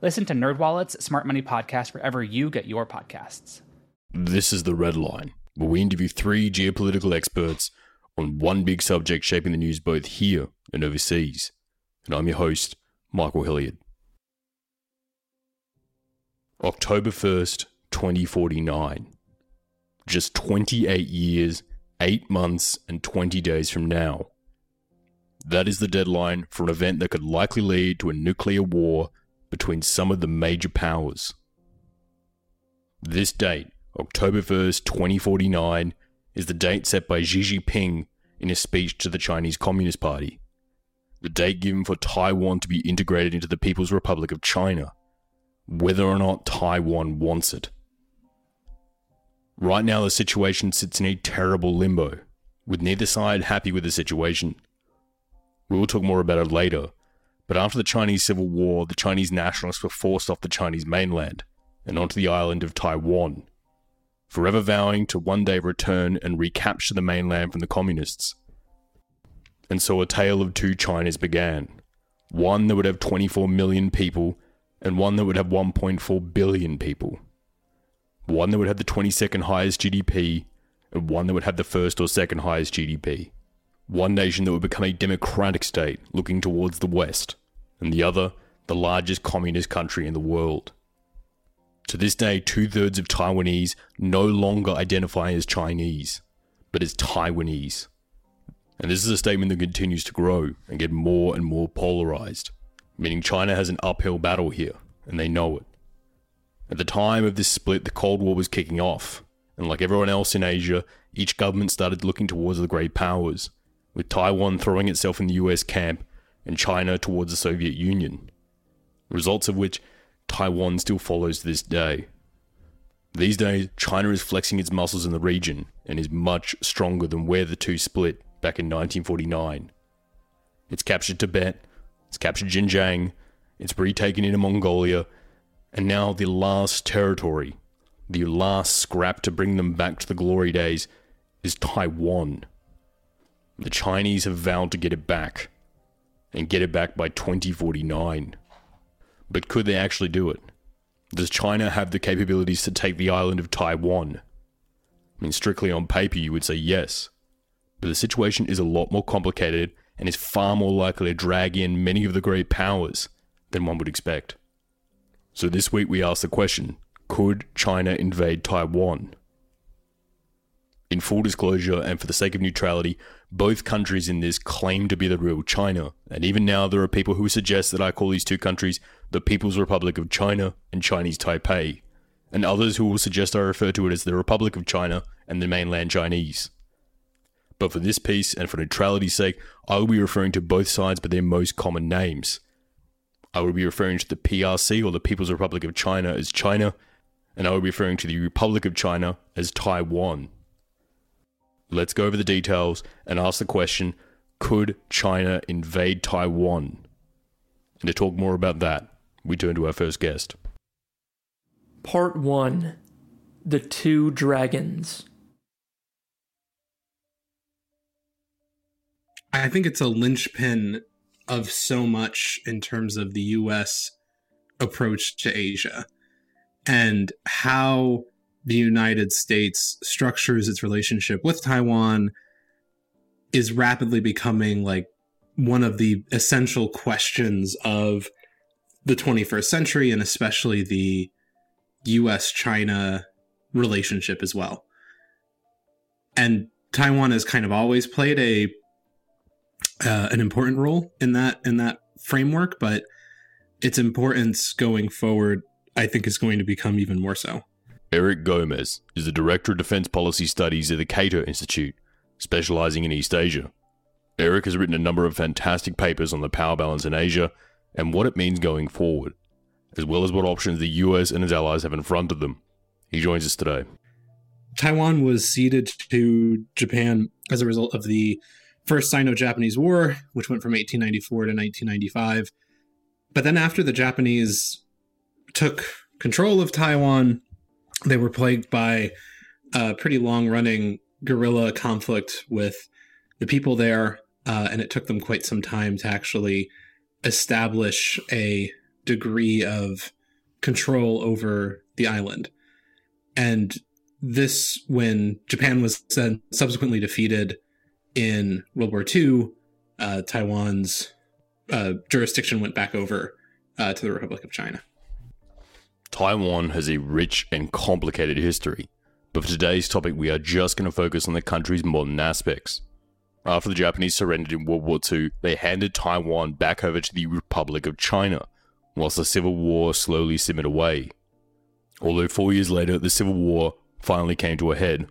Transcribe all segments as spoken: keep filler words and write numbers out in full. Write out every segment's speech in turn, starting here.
Listen to NerdWallet's Smart Money Podcast wherever you get your podcasts. This is The Red Line, where we interview three geopolitical experts on one big subject shaping the news both here and overseas. And I'm your host, Michael Hilliard. October first, twenty forty-nine. Just twenty-eight years, eight months, and twenty days from now. That is the deadline for an event that could likely lead to a nuclear war between some of the major powers. This date, October first, twenty forty-nine, is the date set by Xi Jinping in his speech to the Chinese Communist Party. The date given for Taiwan to be integrated into the People's Republic of China, whether or not Taiwan wants it. Right now, the situation sits in a terrible limbo, with neither side happy with the situation. We will talk more about it later, but after the Chinese Civil War, the Chinese nationalists were forced off the Chinese mainland and onto the island of Taiwan, forever vowing to one day return and recapture the mainland from the communists. And so a tale of two Chinas began, one that would have twenty-four million people and one that would have one point four billion people. One that would have the twenty-second highest G D P, and one that would have the first or second highest G D P. One nation that would become a democratic state looking towards the West, and the other, the largest communist country in the world. To this day, two-thirds of Taiwanese no longer identify as Chinese, but as Taiwanese. And this is a statement that continues to grow and get more and more polarized, meaning China has an uphill battle here, and they know it. At the time of this split, the Cold War was kicking off, and like everyone else in Asia, each government started looking towards the great powers, with Taiwan throwing itself in the U S camp and China towards the Soviet Union, results of which Taiwan still follows to this day. These days, China is flexing its muscles in the region and is much stronger than where the two split back in nineteen forty-nine. It's captured Tibet, it's captured Xinjiang, it's retaken Inner Mongolia, and now the last territory, the last scrap to bring them back to the glory days, is Taiwan. The Chinese have vowed to get it back, and get it back by twenty forty-nine. But could they actually do it? Does China have the capabilities to take the island of Taiwan? I mean, strictly on paper you would say yes, but the situation is a lot more complicated and is far more likely to drag in many of the great powers than one would expect. So this week we asked the question, could China invade Taiwan? In full disclosure and for the sake of neutrality, both countries in this claim to be the real China, and even now there are people who suggest that I call these two countries the People's Republic of China and Chinese Taipei, and others who will suggest I refer to it as the Republic of China and the mainland Chinese. But for this piece and for neutrality's sake, I will be referring to both sides by their most common names. I would be referring to the P R C or the People's Republic of China as China, and I would be referring to the Republic of China as Taiwan. Let's go over the details and ask the question, could China invade Taiwan? And to talk more about that, we turn to our first guest. Part one, The Two Dragons. I think it's a linchpin of so much in terms of the U S approach to Asia and how the United States structures its relationship with Taiwan is rapidly becoming like one of the essential questions of the twenty-first century and especially the U S China relationship as well. And Taiwan has kind of always played a Uh, an important role in that in that framework, but its importance going forward, I think, is going to become even more so. Eric Gomez is the Director of Defense Policy Studies at the Cato Institute, specializing in East Asia. Eric has written a number of fantastic papers on the power balance in Asia and what it means going forward, as well as what options the U S and its allies have in front of them. He joins us today. Taiwan was ceded to Japan as a result of the First Sino-Japanese War, which went from eighteen ninety-four to nineteen ninety-five. But then after the Japanese took control of Taiwan, they were plagued by a pretty long-running guerrilla conflict with the people there, uh, and it took them quite some time to actually establish a degree of control over the island. And this, when Japan was then subsequently defeated in World War Two, uh, Taiwan's uh, jurisdiction went back over uh, to the Republic of China. Taiwan has a rich and complicated history, but for today's topic, we are just going to focus on the country's modern aspects. After the Japanese surrendered in World War Two, they handed Taiwan back over to the Republic of China, whilst the Civil War slowly simmered away. Although four years later, the Civil War finally came to a head.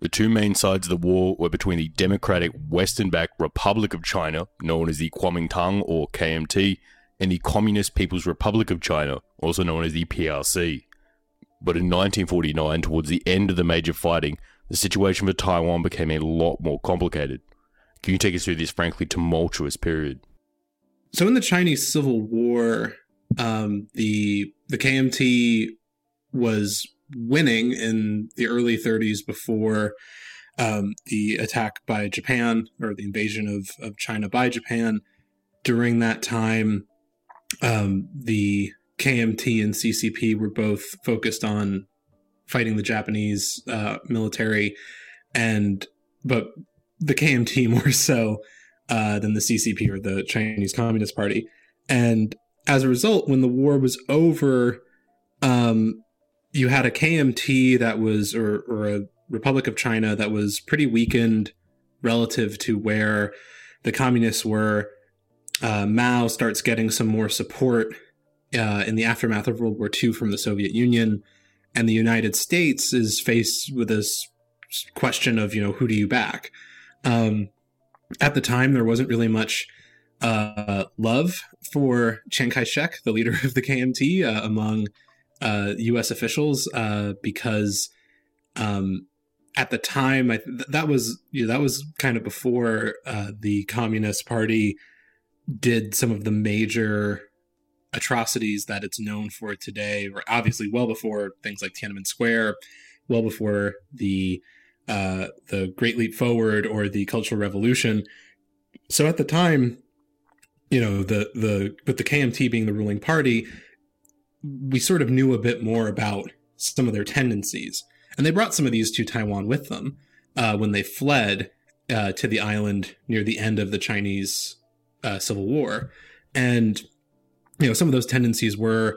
The two main sides of the war were between the democratic Western-backed Republic of China, known as the Kuomintang or K M T, and the Communist People's Republic of China, also known as the P R C. But in nineteen forty-nine, towards the end of the major fighting, the situation for Taiwan became a lot more complicated. Can you take us through this frankly tumultuous period? So in the Chinese Civil War, um, the the K M T was winning in the early thirties before um, the attack by Japan, or the invasion of, of China by Japan. During that time, um, the K M T and C C P were both focused on fighting the Japanese uh, military, and but the K M T more so uh, than the C C P or the Chinese Communist Party. And as a result, when the war was over, um, you had a K M T that was, or, or a Republic of China that was pretty weakened relative to where the communists were. Uh, Mao starts getting some more support uh, in the aftermath of World War Two from the Soviet Union. And the United States is faced with this question of, you know, who do you back? Um, at the time, there wasn't really much uh, love for Chiang Kai-shek, the leader of the K M T, uh, among uh, U S officials, uh, because um, at the time, I th- that was you know, that was kind of before uh, the Communist Party did some of the major atrocities that it's known for today, were obviously well before things like Tiananmen Square, well before the uh, the Great Leap Forward or the Cultural Revolution. So at the time, you know, the the with the K M T being the ruling party, we sort of knew a bit more about some of their tendencies, and they brought some of these to Taiwan with them uh, when they fled uh, to the island near the end of the Chinese uh, Civil War, and. You know, some of those tendencies were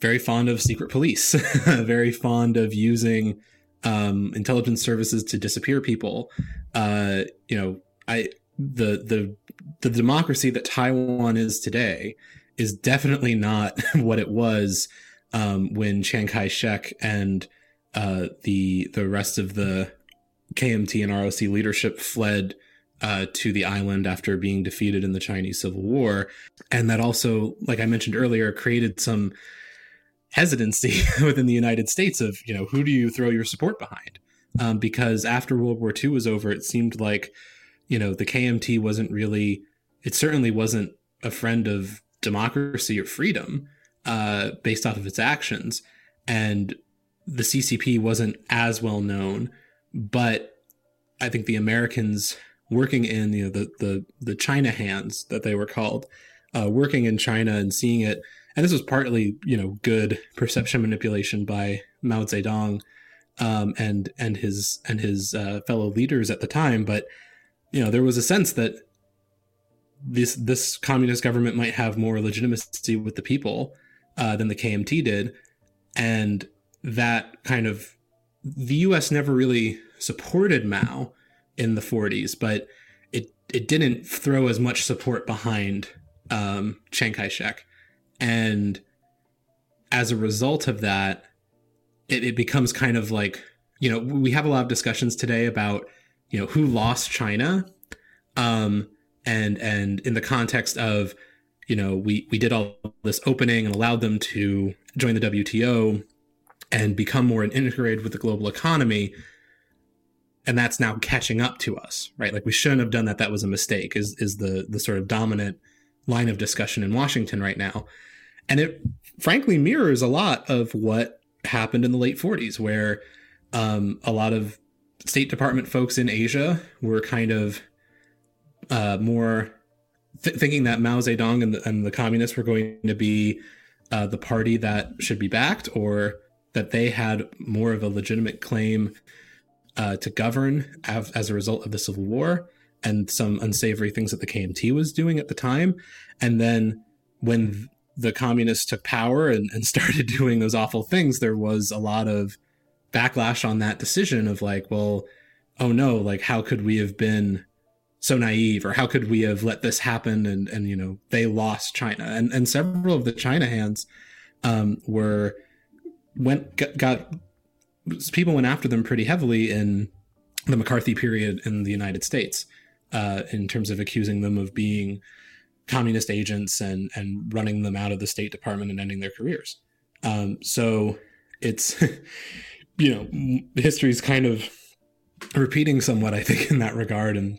very fond of secret police, very fond of using um, intelligence services to disappear people. Uh, you know, I the the the democracy that Taiwan is today is definitely not what it was um, when Chiang Kai-shek and uh, the the rest of the K M T and R O C leadership fled Uh, to the island after being defeated in the Chinese Civil War. And that also, like I mentioned earlier, created some hesitancy within the United States of, you know, who do you throw your support behind? Um, because after World War Two was over, it seemed like, you know, the K M T wasn't really, it certainly wasn't a friend of democracy or freedom uh, based off of its actions. And the C C P wasn't as well known, but I think the Americans working in you know the the the China hands that they were called, uh, working in China and seeing it, and this was partly you know good perception manipulation by Mao Zedong, um, and and his and his uh, fellow leaders at the time. But you know there was a sense that this this communist government might have more legitimacy with the people uh, than the K M T did, and that kind of the U S never really supported Mao in the forties, but it it didn't throw as much support behind um, Chiang Kai-shek. And as a result of that, it, it becomes kind of like, you know, we have a lot of discussions today about, you know, who lost China. Um, and and in the context of you know, we, we did all this opening and allowed them to join the W T O and become more integrated with the global economy. And that's now catching up to us, right? Like, we shouldn't have done that. That was a mistake is, is the, the sort of dominant line of discussion in Washington right now. And it frankly mirrors a lot of what happened in the late forties, where um, a lot of State Department folks in Asia were kind of uh, more th- thinking that Mao Zedong and the, and the communists were going to be uh, the party that should be backed, or that they had more of a legitimate claim uh, to govern av- as a result of the Civil War and some unsavory things that the K M T was doing at the time. And then when the communists took power and, and started doing those awful things, there was a lot of backlash on that decision of like, well, oh no, like, how could we have been so naive, or how could we have let this happen? And, and, you know, they lost China, and, and several of the China hands um, were went, got, got people went after them pretty heavily in the McCarthy period in the United States uh, in terms of accusing them of being communist agents and, and running them out of the State Department and ending their careers. Um, so it's, you know, history's kind of repeating somewhat, I think, in that regard. And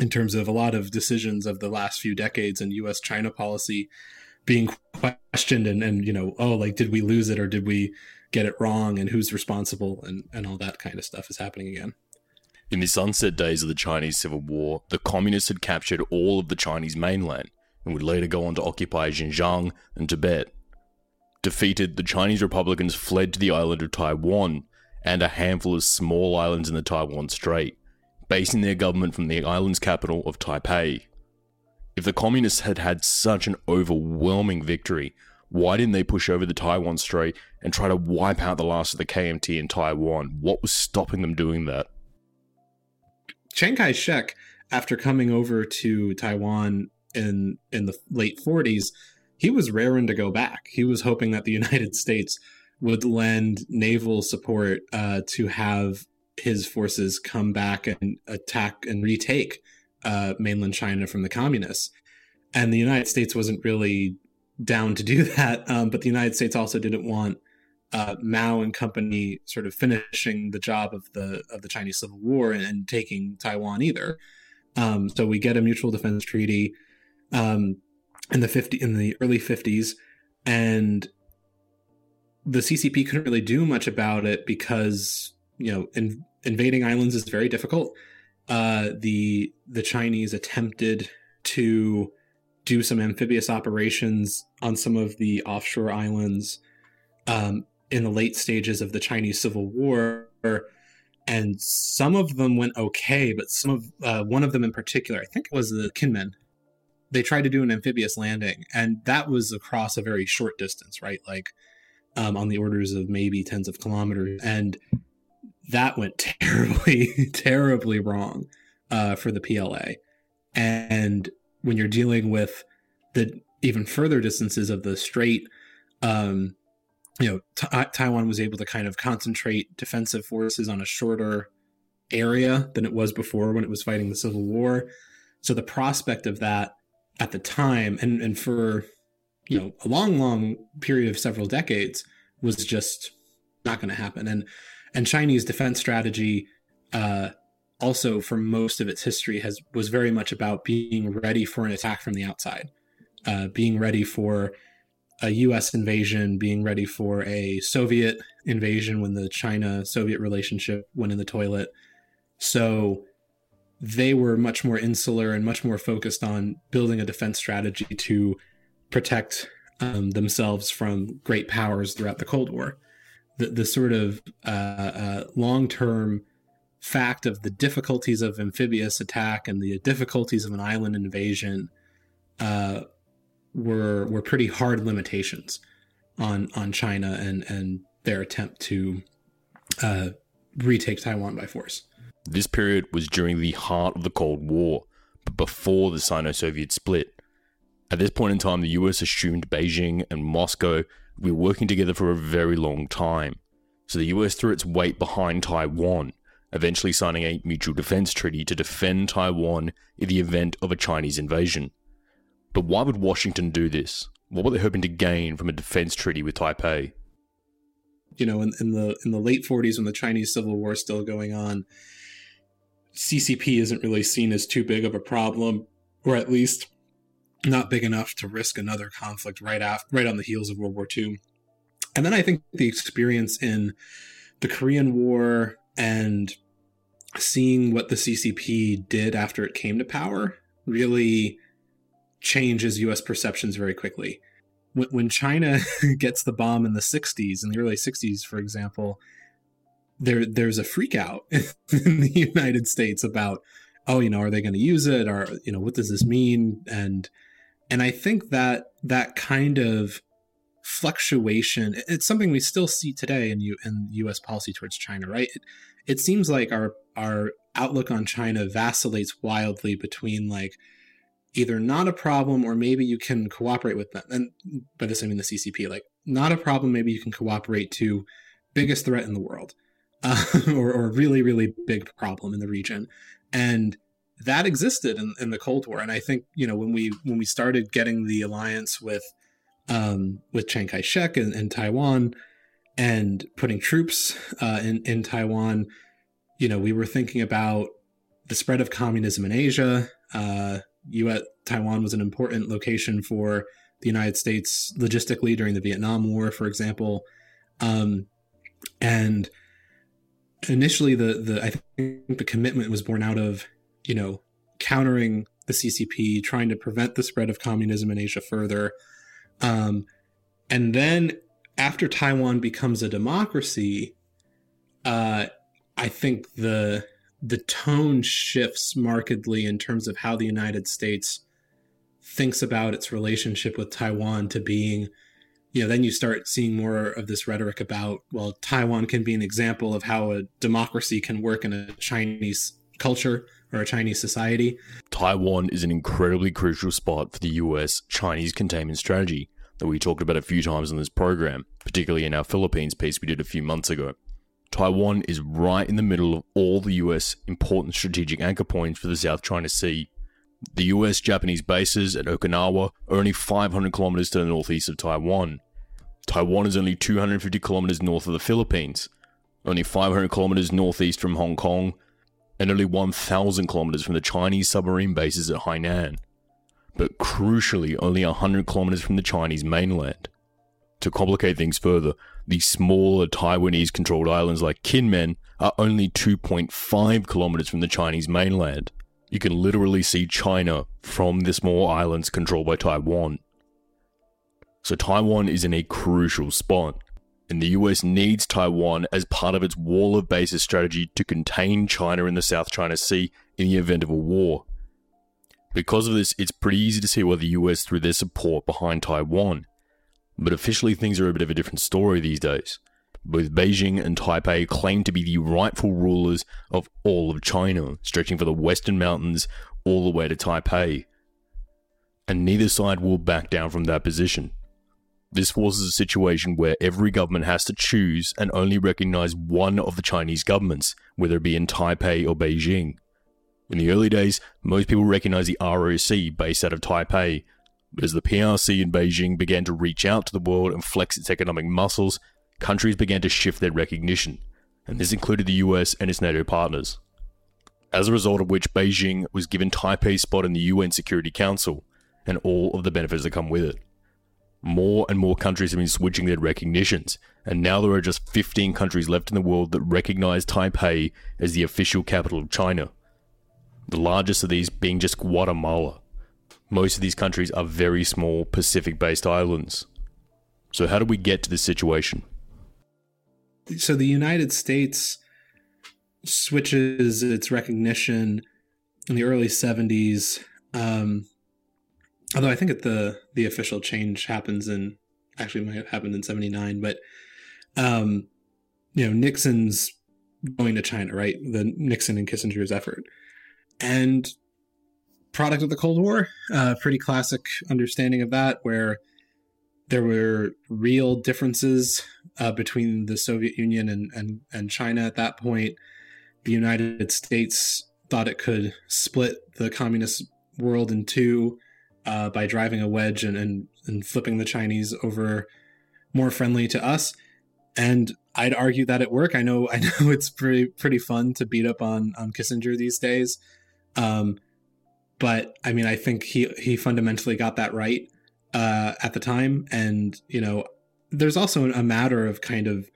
in terms of a lot of decisions of the last few decades and U S China policy being questioned and, and, you know, oh, like, did we lose it or did we get it wrong, and who's responsible, and, and all that kind of stuff is happening again. In the sunset days of the Chinese Civil War, the communists had captured all of the Chinese mainland and would later go on to occupy Xinjiang and Tibet. Defeated, the Chinese Republicans fled to the island of Taiwan and a handful of small islands in the Taiwan Strait, basing their government from the island's capital of Taipei. If the communists had had such an overwhelming victory, why didn't they push over the Taiwan Strait and try to wipe out the last of the K M T in Taiwan? What was stopping them doing that? Chiang Kai-shek, after coming over to Taiwan in in the late forties, he was raring to go back. He was hoping that the United States would lend naval support uh, to have his forces come back and attack and retake uh, mainland China from the communists. And the United States wasn't really down to do that. Um, but the United States also didn't want Uh, Mao and company sort of finishing the job of the of the Chinese Civil War and, and taking Taiwan either. Um, so we get a mutual defense treaty um, in the fifty in the early fifties, and the C C P couldn't really do much about it because, you know, in, invading islands is very difficult. Uh, the the Chinese attempted to do some amphibious operations on some of the offshore islands Um, in the late stages of the Chinese Civil War, and some of them went okay, but some of uh, one of them in particular, I think it was the Kinmen, they tried to do an amphibious landing, and that was across a very short distance, right? Like um, on the orders of maybe tens of kilometers, and that went terribly, terribly wrong uh, for the P L A. And when you're dealing with the even further distances of the strait, um, you know, t- Taiwan was able to kind of concentrate defensive forces on a shorter area than it was before when it was fighting the Civil War. So the prospect of that at the time and, and for, you know, a long, long period of several decades was just not going to happen. And, and Chinese defense strategy uh, also for most of its history has was very much about being ready for an attack from the outside, uh, being ready for a U S invasion, being ready for a Soviet invasion when the China-Soviet relationship went in the toilet. So they were much more insular and much more focused on building a defense strategy to protect um, themselves from great powers throughout the Cold War. The, the sort of uh, uh, long-term fact of the difficulties of amphibious attack and the difficulties of an island invasion uh were were pretty hard limitations on on China and, and their attempt to uh, retake Taiwan by force. This period was during the heart of the Cold War, but before the Sino-Soviet split. At this point in time, the U S assumed Beijing and Moscow were working together for a very long time. So the U S threw its weight behind Taiwan, eventually signing a mutual defense treaty to defend Taiwan in the event of a Chinese invasion. But why would Washington do this? What were they hoping to gain from a defense treaty with Taipei? You know, in, in the in the late forties, when the Chinese Civil War is still going on, C C P isn't really seen as too big of a problem, or at least not big enough to risk another conflict right after, right on the heels of World War Two. And then I think the experience in the Korean War and seeing what the C C P did after it came to power really changes U S perceptions very quickly. When China gets the bomb in the sixties, in the early sixties, for example, there there's a freak out in the United States about, oh, you know, are they going to use it? Or, you know, what does this mean? And and I think that that kind of fluctuation, it's something we still see today in U, in U S policy towards China, right? It, it seems like our our outlook on China vacillates wildly between, like, either not a problem, or maybe you can cooperate with them. And by this, I mean the C C P, like, not a problem, maybe you can cooperate, to biggest threat in the world, uh, or, or really, really big problem in the region. And that existed in, in the Cold War. And I think, you know, when we when we started getting the alliance with um, with Chiang Kai-shek and, and Taiwan, and putting troops uh, in, in Taiwan, you know, we were thinking about the spread of communism in Asia. Uh, U S Taiwan was an important location for the United States logistically during the Vietnam War, for example. Um, and initially, the the I think the commitment was born out of, you know, countering the C C P, trying to prevent the spread of communism in Asia further. Um, and then after Taiwan becomes a democracy, uh, I think the the tone shifts markedly in terms of how the United States thinks about its relationship with Taiwan, to being, you know, then you start seeing more of this rhetoric about, well, Taiwan can be an example of how a democracy can work in a Chinese culture or a Chinese society. Taiwan is an incredibly crucial spot for the U S Chinese containment strategy that we talked about a few times on this program, particularly in our Philippines piece we did a few months ago. Taiwan is right in the middle of all the U S important strategic anchor points for the South China Sea. The U S-Japanese bases at Okinawa are only five hundred kilometers to the northeast of Taiwan. Taiwan is only two hundred fifty kilometers north of the Philippines, only five hundred kilometers northeast from Hong Kong, and only one thousand kilometers from the Chinese submarine bases at Hainan, but crucially only one hundred kilometers from the Chinese mainland. To complicate things further, the smaller Taiwanese-controlled islands like Kinmen are only two point five kilometers from the Chinese mainland. You can literally see China from the small islands controlled by Taiwan. So Taiwan is in a crucial spot, and the U S needs Taiwan as part of its wall of bases strategy to contain China in the South China Sea in the event of a war. Because of this, it's pretty easy to see why the U S threw their support behind Taiwan. But officially, things are a bit of a different story these days. Both Beijing and Taipei claim to be the rightful rulers of all of China, stretching from the Western Mountains all the way to Taipei. And neither side will back down from that position. This forces a situation where every government has to choose and only recognize one of the Chinese governments, whether it be in Taipei or Beijing. In the early days, most people recognized the R O C based out of Taipei, but as the P R C in Beijing began to reach out to the world and flex its economic muscles, countries began to shift their recognition, and this included the U S and its NATO partners. As a result of which, Beijing was given Taipei's spot in the U N Security Council, and all of the benefits that come with it. More and more countries have been switching their recognitions, and now there are just fifteen countries left in the world that recognize Taipei as the official capital of China, the largest of these being just Guatemala. Most of these countries are very small Pacific-based islands. So how do we get to this situation? So the United States switches its recognition in the early seventies, um, although I think that the the official change happens in, actually might have happened in seventy-nine, but um, you know, Nixon's going to China, right? The Nixon and Kissinger's effort. And product of the Cold War, uh, pretty classic understanding of that, where there were real differences uh, between the Soviet Union and, and, and China at that point. The United States thought it could split the communist world in two uh, by driving a wedge and, and, and flipping the Chinese over more friendly to us. And I'd argue that at work. I know I know it's pretty pretty fun to beat up on, on Kissinger these days. Um, but, I mean, I think he, he fundamentally got that right uh, at the time. And, you know, there's also a matter of kind of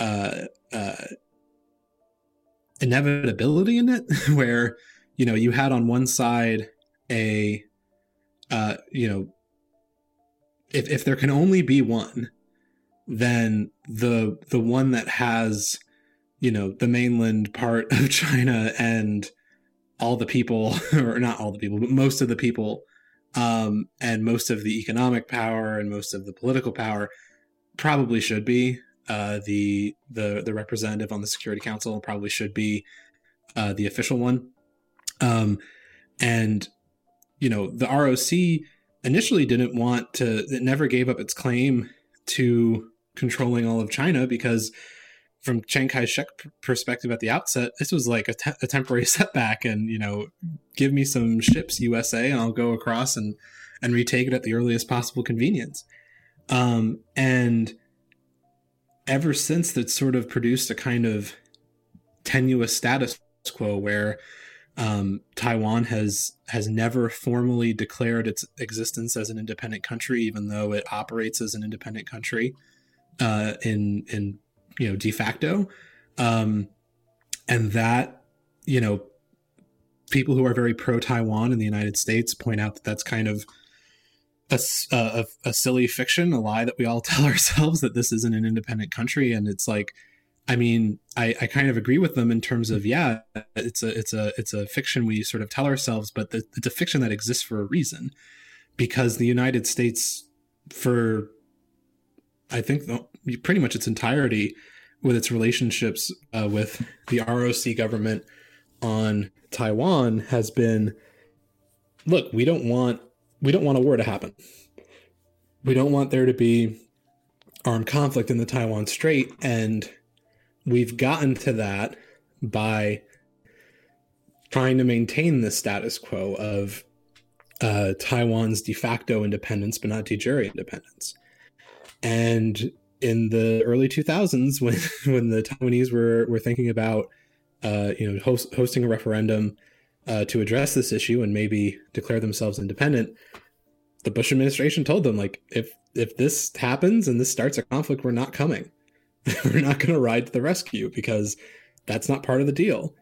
uh, uh, inevitability in it where, you know, you had on one side a, uh, you know, if if there can only be one, then the the one that has, you know, the mainland part of China and all the people, or not all the people, but most of the people, um, and most of the economic power and most of the political power, probably should be uh, the the the representative on the Security Council, probably should be uh, the official one, um, and you know the R O C initially didn't want to. It never gave up its claim to controlling all of China, because from Chiang Kai-shek perspective at the outset, this was like a, te- a temporary setback, and, you know, give me some ships, U S A, and I'll go across and, and retake it at the earliest possible convenience. Um, and ever since, that sort of produced a kind of tenuous status quo where um, Taiwan has, has never formally declared its existence as an independent country, even though it operates as an independent country uh, in, in, you know, de facto. Um, and that, you know, people who are very pro-Taiwan in the United States point out that that's kind of a, a, a silly fiction, a lie that we all tell ourselves, that this isn't an independent country. And it's like, I mean, I, I kind of agree with them in terms of, yeah, it's a, it's a, it's a fiction we sort of tell ourselves, but the, it's a fiction that exists for a reason, because the United States, for, I think, the, pretty much its entirety, with its relationships uh, with the R O C government on Taiwan, has been, look, we don't want, we don't want a war to happen. We don't want there to be armed conflict in the Taiwan Strait, and we've gotten to that by trying to maintain the status quo of uh, Taiwan's de facto independence, but not de jure independence. And in the early two thousands, when, when the Taiwanese were, were thinking about uh, you know host, hosting a referendum uh, to address this issue and maybe declare themselves independent, the Bush administration told them, like, if if this happens and this starts a conflict, we're not coming. We're not going to ride to the rescue, because that's not part of the deal.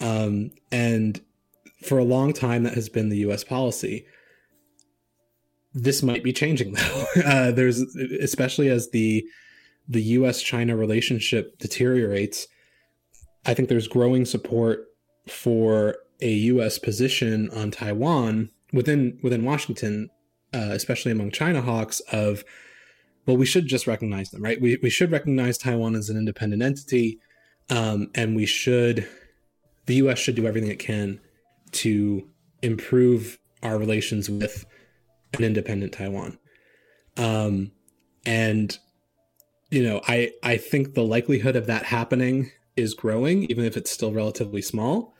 Um, and for a long time, that has been the U S policy. This might be changing, though. Uh, there's, especially as the the U S China relationship deteriorates, I think there's growing support for a U S position on Taiwan within within Washington, uh, especially among China hawks, of, well, we should just recognize them, right? We we should recognize Taiwan as an independent entity, um, and we should, the U S should do everything it can to improve our relations with an independent Taiwan. Um, and, you know, I, I think the likelihood of that happening is growing, even if it's still relatively small.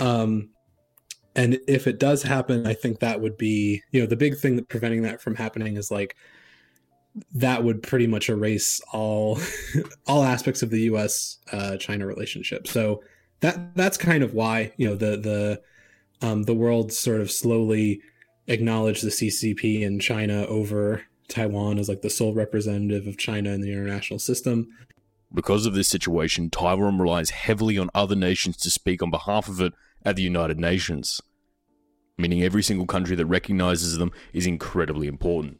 Um, and if it does happen, I think that would be, you know, the big thing that preventing that from happening is, like, that would pretty much erase all all aspects of the U S uh, China relationship. So that that's kind of why, you know, the the um, the world sort of slowly acknowledged the C C P in China over Taiwan as, like, the sole representative of China in the international system. Because of this situation, Taiwan relies heavily on other nations to speak on behalf of it at the United Nations, meaning every single country that recognizes them is incredibly important.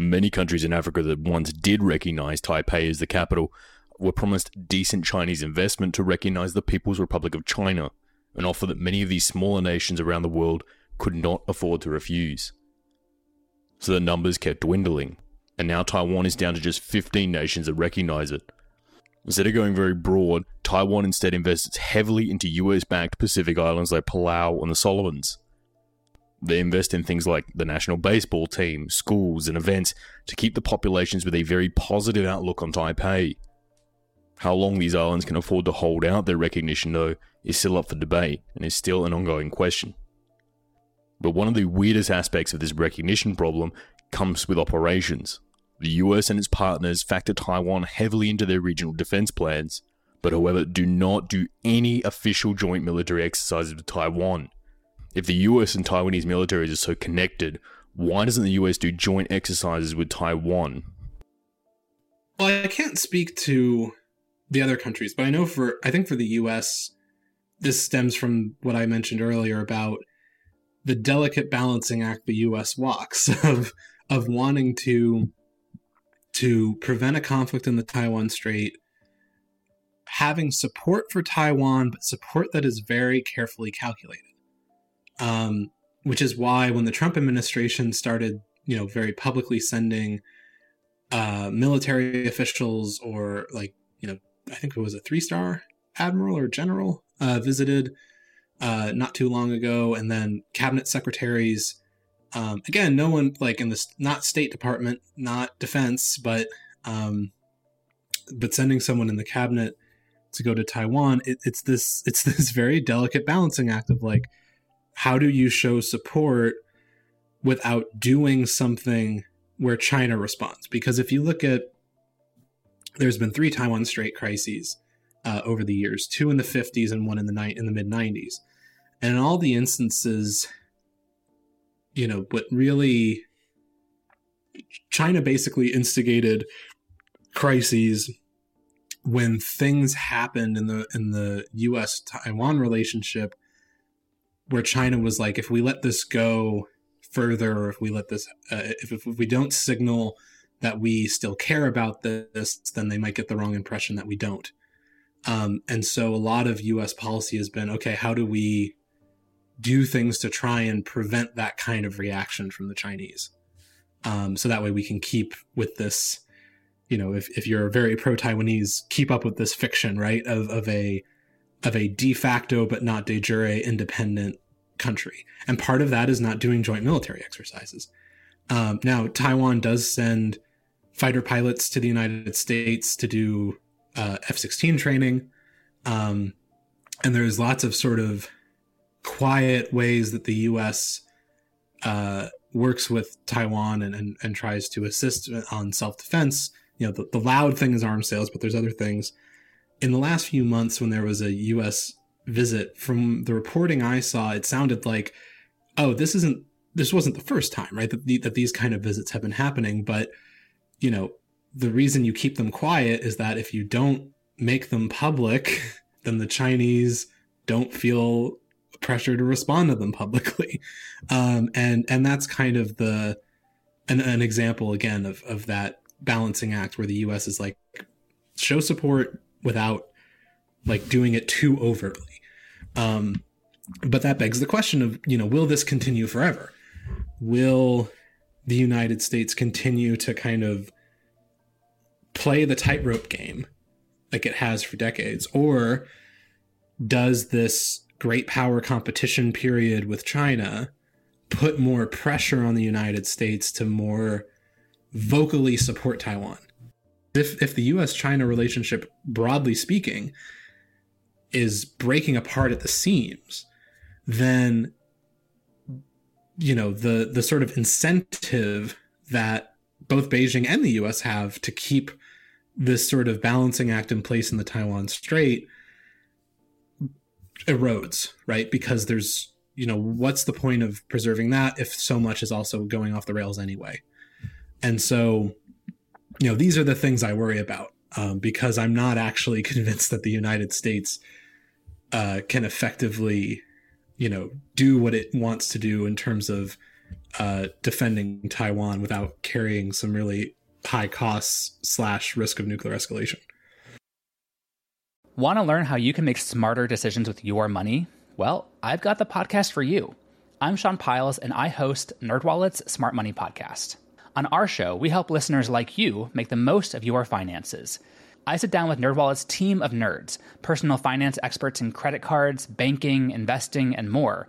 Many countries in Africa that once did recognize Taipei as the capital were promised decent Chinese investment to recognize the People's Republic of China, an offer that many of these smaller nations around the world could not afford to refuse. So the numbers kept dwindling, and now Taiwan is down to just fifteen nations that recognize it. Instead of going very broad, Taiwan instead invests heavily into U S-backed Pacific islands like Palau and the Solomons. They invest in things like the national baseball team, schools, and events to keep the populations with a very positive outlook on Taipei. How long these islands can afford to hold out their recognition, though, is still up for debate and is still an ongoing question. But one of the weirdest aspects of this recognition problem comes with operations. The U S and its partners factor Taiwan heavily into their regional defense plans, but however do not do any official joint military exercises with Taiwan. If the U S and Taiwanese militaries are so connected, why doesn't the U S do joint exercises with Taiwan? Well, I can't speak to the other countries, but I know for, I think for the U S, this stems from what I mentioned earlier about the delicate balancing act the U S walks of of wanting to to prevent a conflict in the Taiwan Strait, having support for Taiwan, but support that is very carefully calculated. Um, which is why when the Trump administration started, you know, very publicly sending uh, military officials or like, you know, I think it was a three-star admiral or general uh, visited uh, not too long ago. And then cabinet secretaries, um, again, no one like in this, not State Department, not defense, but um, but sending someone in the cabinet to go to Taiwan. It, it's this, it's this very delicate balancing act of like, how do you show support without doing something where China responds? Because if you look at, there's been three Taiwan Strait crises uh, over the years, two in the fifties and one in the ni- in the mid-nineties. And in all the instances, you know, what really, China basically instigated crises when things happened in the in the U S-Taiwan relationship where China was like, if we let this go further, or if we let this, uh, if, if we don't signal that we still care about this, then they might get the wrong impression that we don't. Um, and so a lot of U S policy has been, okay, how do we do things to try and prevent that kind of reaction from the Chinese? Um, so that way we can keep with this, you know, if, if you're very pro-Taiwanese, keep up with this fiction, right, of, of a, of a de facto but not de jure independent country. And part of that is not doing joint military exercises. Um, now, Taiwan does send fighter pilots to the United States to do uh, F sixteen training. Um, and there's lots of sort of quiet ways that the U S uh, works with Taiwan and, and, and tries to assist on self-defense. You know, the, the loud thing is arms sales, but there's other things. In the last few months when there was a U S visit, from the reporting I saw, it sounded like, oh, this isn't, this wasn't the first time, right, that, the, that these kind of visits have been happening. But, you know, the reason you keep them quiet is that if you don't make them public, then the Chinese don't feel pressure to respond to them publicly. Um, and and that's kind of the an, an example, again, of, of that balancing act where the U S is like, show support without like doing it too overtly. Um, but that begs the question of, you know, will this continue forever? Will the United States continue to kind of play the tightrope game like it has for decades? Or does this great power competition period with China put more pressure on the United States to more vocally support Taiwan? If if the U S-China relationship, broadly speaking, is breaking apart at the seams, then, you know, the, the sort of incentive that both Beijing and the U S have to keep this sort of balancing act in place in the Taiwan Strait erodes, right? Because there's, you know, what's the point of preserving that if so much is also going off the rails anyway? And so, you know, these are the things I worry about um, because I'm not actually convinced that the United States uh, can effectively, you know, do what it wants to do in terms of uh, defending Taiwan without carrying some really high costs slash risk of nuclear escalation. Want to learn how you can make smarter decisions with your money? Well, I've got the podcast for you. I'm Sean Piles, and I host NerdWallet's Smart Money Podcast. On our show, we help listeners like you make the most of your finances. I sit down with NerdWallet's team of nerds, personal finance experts in credit cards, banking, investing, and more.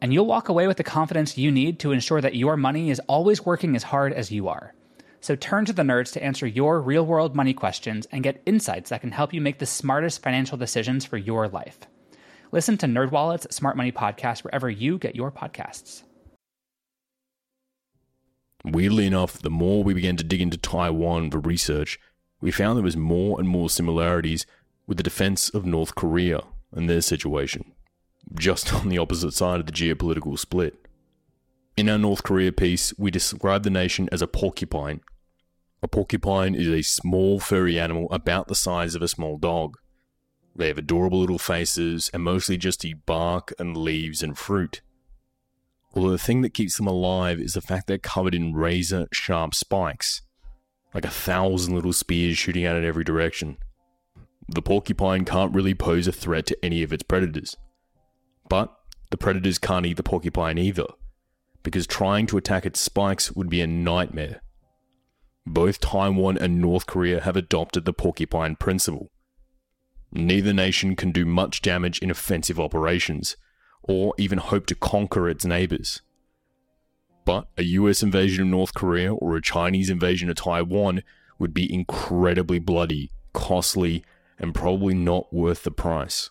And you'll walk away with the confidence you need to ensure that your money is always working as hard as you are. So turn to the nerds to answer your real-world money questions and get insights that can help you make the smartest financial decisions for your life. Listen to NerdWallet's Smart Money Podcast wherever you get your podcasts. Weirdly enough, the more we began to dig into Taiwan for research, we found there was more and more similarities with the defense of North Korea and their situation, just on the opposite side of the geopolitical split. In our North Korea piece, we describe the nation as a porcupine. A porcupine is a small furry animal about the size of a small dog. They have adorable little faces and mostly just eat bark and leaves and fruit. Although the thing that keeps them alive is the fact they're covered in razor-sharp spikes, like a thousand little spears shooting out in every direction. The porcupine can't really pose a threat to any of its predators. But the predators can't eat the porcupine either, because trying to attack its spikes would be a nightmare. Both Taiwan and North Korea have adopted the porcupine principle. Neither nation can do much damage in offensive operations, or even hope to conquer its neighbours. But a U S invasion of North Korea or a Chinese invasion of Taiwan would be incredibly bloody, costly, and probably not worth the price.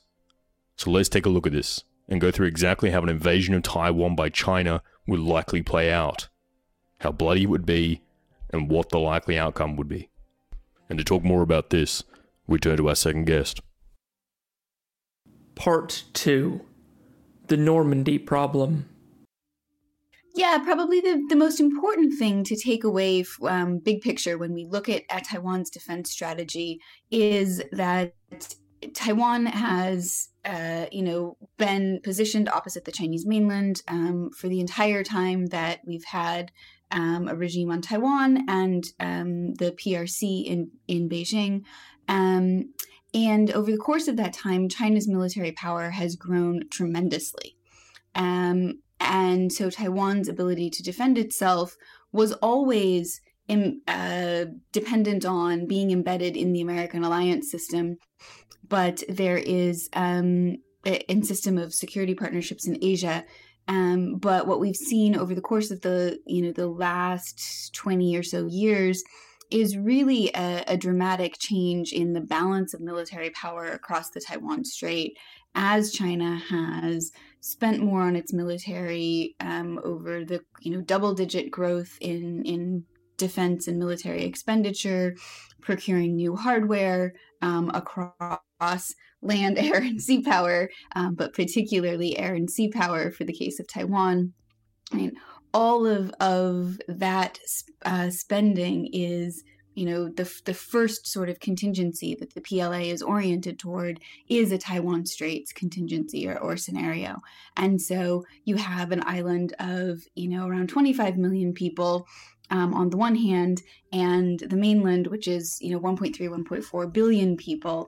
So let's take a look at this, and go through exactly how an invasion of Taiwan by China would likely play out, how bloody it would be, and what the likely outcome would be. And to talk more about this, we turn to our second guest. Part two. The Normandy Problem. Yeah, probably the, the most important thing to take away, um, big picture, when we look at, at Taiwan's defense strategy is that Taiwan has, uh, you know, been positioned opposite the Chinese mainland um, for the entire time that we've had um, a regime on Taiwan and um, the P R C in, in Beijing. Um, and over the course of that time, China's military power has grown tremendously. Um, and so Taiwan's ability to defend itself was always in, uh, dependent on being embedded in the American alliance system. But there is um, a, a system of security partnerships in Asia. Um, but what we've seen over the course of the, you know, the last twenty or so years is really a, a dramatic change in the balance of military power across the Taiwan Strait as China has spent more on its military um, over the, you know, double-digit growth in, in defense and military expenditure, procuring new hardware um, across land, air, and sea power, um, but particularly air and sea power for the case of Taiwan. I mean, all of, of that uh, spending is, you know, the the first sort of contingency that the P L A is oriented toward is a Taiwan Straits contingency or, or scenario. And so you have an island of, you know, around twenty-five million people um, on the one hand, and the mainland, which is, you know, one point three, one point four billion people,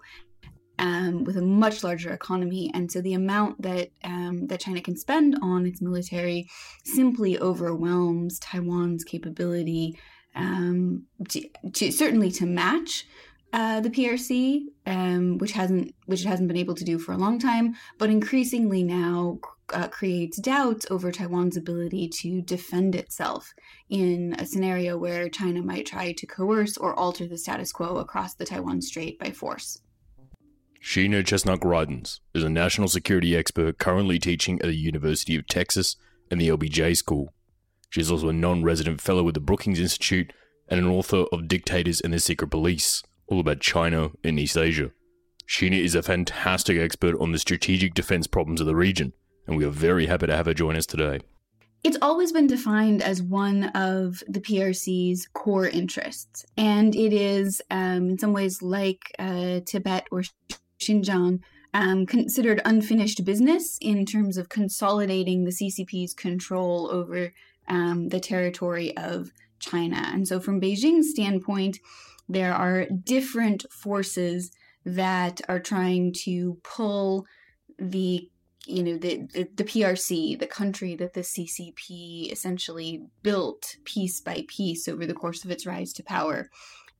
Um, with a much larger economy. And so the amount that um, that China can spend on its military simply overwhelms Taiwan's capability um, to, to certainly to match uh, the P R C, um, which hasn't which it hasn't been able to do for a long time, but increasingly now uh, creates doubts over Taiwan's ability to defend itself in a scenario where China might try to coerce or alter the status quo across the Taiwan Strait by force. Sheena Chestnut Greitens is a national security expert currently teaching at the University of Texas and the L B J School. She is also a non-resident fellow with the Brookings Institute and an author of Dictators and the Secret Police, all about China and East Asia. Sheena is a fantastic expert on the strategic defense problems of the region, and we are very happy to have her join us today. It's always been defined as one of the P R C's core interests, and it is, um, in some ways, like uh, Tibet or Xinjiang, um, considered unfinished business in terms of consolidating the C C P's control over um, the territory of China. And so from Beijing's standpoint, there are different forces that are trying to pull the you know, the, the, the P R C, the country that the C C P essentially built piece by piece over the course of its rise to power.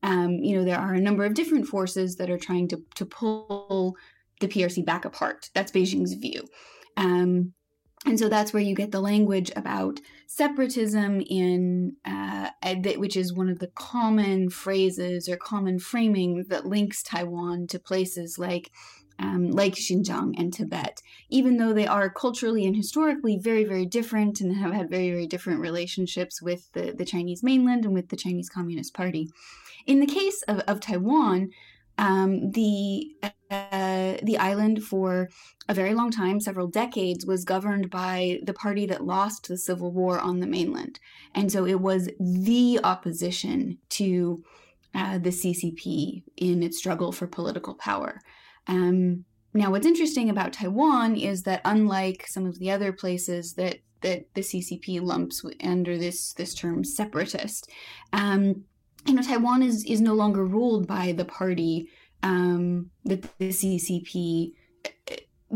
Um, you know, there are a number of different forces that are trying to, to pull the P R C back apart. That's Beijing's view. Um, and so that's where you get the language about separatism in, uh, which is one of the common phrases or common framing that links Taiwan to places like Um, like Xinjiang and Tibet, even though they are culturally and historically very, very different and have had very, very different relationships with the, the Chinese mainland and with the Chinese Communist Party. In the case of, of Taiwan, um, the uh, the island for a very long time, several decades, was governed by the party that lost the civil war on the mainland. And so it was the opposition to uh, the C C P in its struggle for political power. Um, now, what's interesting about Taiwan is that unlike some of the other places that, that the C C P lumps under this, this term separatist, um, you know, Taiwan is, is no longer ruled by the party um, that the C C P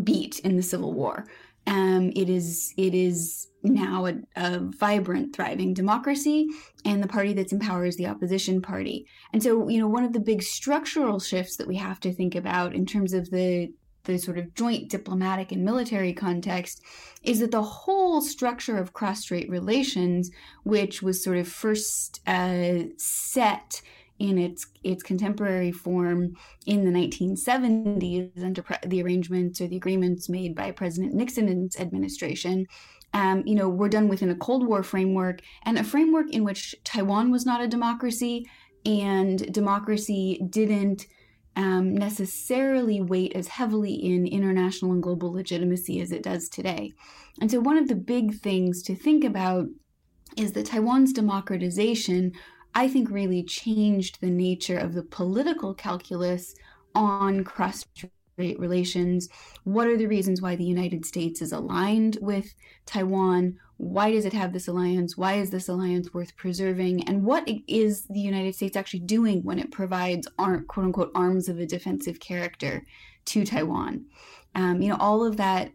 beat in the Civil War. Um, it is it is now a, a vibrant, thriving democracy, and the party that's in power is the opposition party. And so, you know, one of the big structural shifts that we have to think about in terms of the the sort of joint diplomatic and military context is that the whole structure of cross-strait relations, which was sort of first uh, set in its its contemporary form in the nineteen seventies under pre- the arrangements or the agreements made by President Nixon's administration, um, you know, were done within a Cold War framework, and a framework in which Taiwan was not a democracy, and democracy didn't um, necessarily weight as heavily in international and global legitimacy as it does today. And so one of the big things to think about is that Taiwan's democratization, I think, really changed the nature of the political calculus on cross-strait relations. What are the reasons why the United States is aligned with Taiwan? Why does it have this alliance? Why is this alliance worth preserving? And what is the United States actually doing when it provides arm, quote-unquote arms of a defensive character to Taiwan? Um, you know, all of that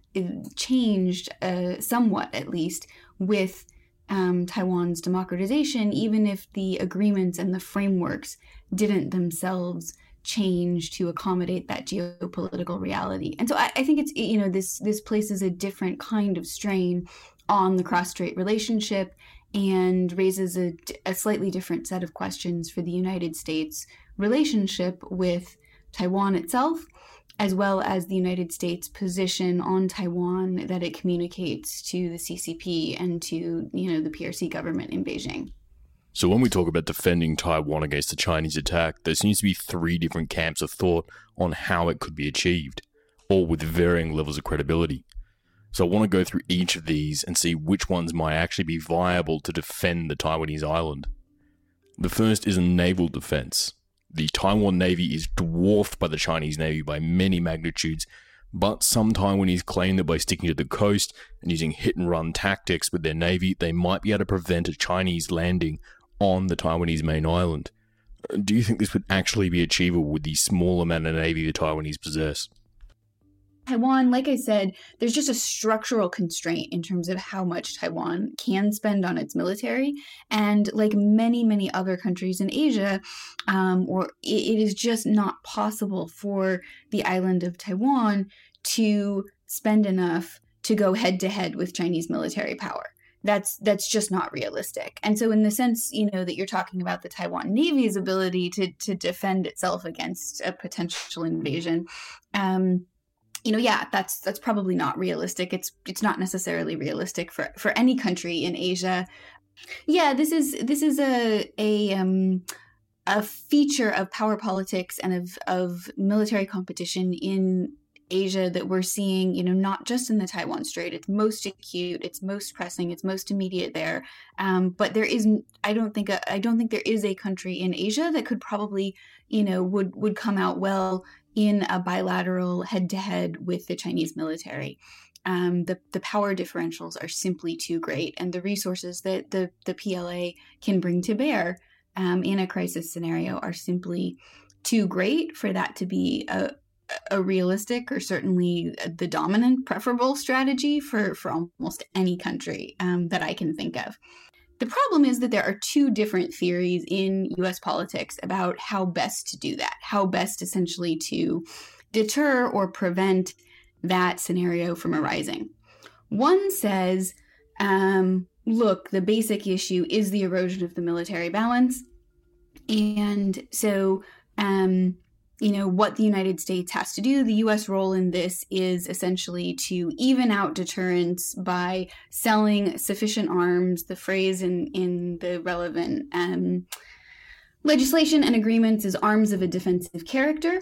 changed uh, somewhat, at least, with Um, Taiwan's democratization, even if the agreements and the frameworks didn't themselves change to accommodate that geopolitical reality. And so I, I think it's, you know, this this places a different kind of strain on the cross-strait relationship and raises a, a slightly different set of questions for the United States' relationship with Taiwan itself, as well as the United States' position on Taiwan that it communicates to the C C P and to, you know, the P R C government in Beijing. So when we talk about defending Taiwan against the Chinese attack, there seems to be three different camps of thought on how it could be achieved, all with varying levels of credibility. So I want to go through each of these and see which ones might actually be viable to defend the Taiwanese island. The first is a naval defense. The Taiwan Navy is dwarfed by the Chinese Navy by many magnitudes, but some Taiwanese claim that by sticking to the coast and using hit-and-run tactics with their Navy, they might be able to prevent a Chinese landing on the Taiwanese main island. Do you think this would actually be achievable with the small amount of Navy the Taiwanese possess? Taiwan, like I said, there's just a structural constraint in terms of how much Taiwan can spend on its military. And like many, many other countries in Asia, um, or it, it is just not possible for the island of Taiwan to spend enough to go head to head with Chinese military power. That's that's just not realistic. And so in the sense, you know, that you're talking about the Taiwan Navy's ability to, to defend itself against a potential invasion, um, You know, yeah, that's that's probably not realistic. It's it's not necessarily realistic for, for any country in Asia. Yeah, this is this is a a um, a feature of power politics and of of military competition in Asia that we're seeing, you know, not just in the Taiwan Strait. It's most acute, it's most pressing, it's most immediate there. Um, but there isn't, I don't think, a, I don't think there is a country in Asia that could probably, you know, would would come out well in a bilateral head-to-head with the Chinese military. Um, the, the power differentials are simply too great, and the resources that the, the P L A can bring to bear um, in a crisis scenario are simply too great for that to be a, a realistic or certainly the dominant preferable strategy for, for almost any country um, that I can think of. The problem is that there are two different theories in U S politics about how best to do that, how best essentially to deter or prevent that scenario from arising. One says, um, look, the basic issue is the erosion of the military balance. And so, um, you know, what the United States has to do, the U S role in this is essentially to even out deterrence by selling sufficient arms, the phrase in, in the relevant um, legislation and agreements is arms of a defensive character.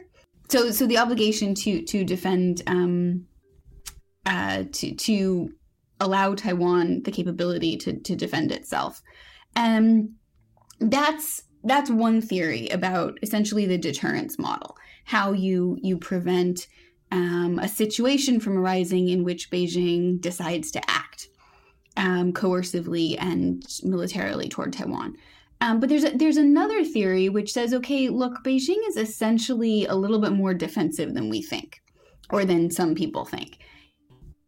So so the obligation to to defend, um, uh, to to allow Taiwan the capability to, to defend itself. Um, that's that's one theory about essentially the deterrence model, how you, you prevent um, a situation from arising in which Beijing decides to act um, coercively and militarily toward Taiwan. Um, but there's a, there's another theory which says, okay, look, Beijing is essentially a little bit more defensive than we think, or than some people think.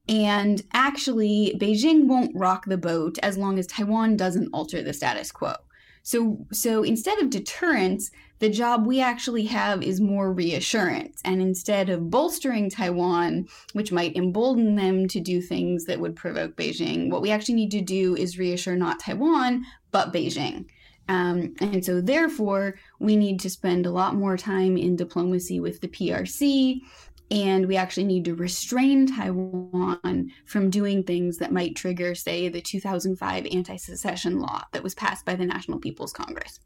And actually, Beijing won't rock the boat as long as Taiwan doesn't alter the status quo. So, so instead of deterrence, the job we actually have is more reassurance. And instead of bolstering Taiwan, which might embolden them to do things that would provoke Beijing, what we actually need to do is reassure not Taiwan, but Beijing. Um, and so therefore, we need to spend a lot more time in diplomacy with the P R C, and we actually need to restrain Taiwan from doing things that might trigger, say, the two thousand five anti-secession law that was passed by the National People's Congress.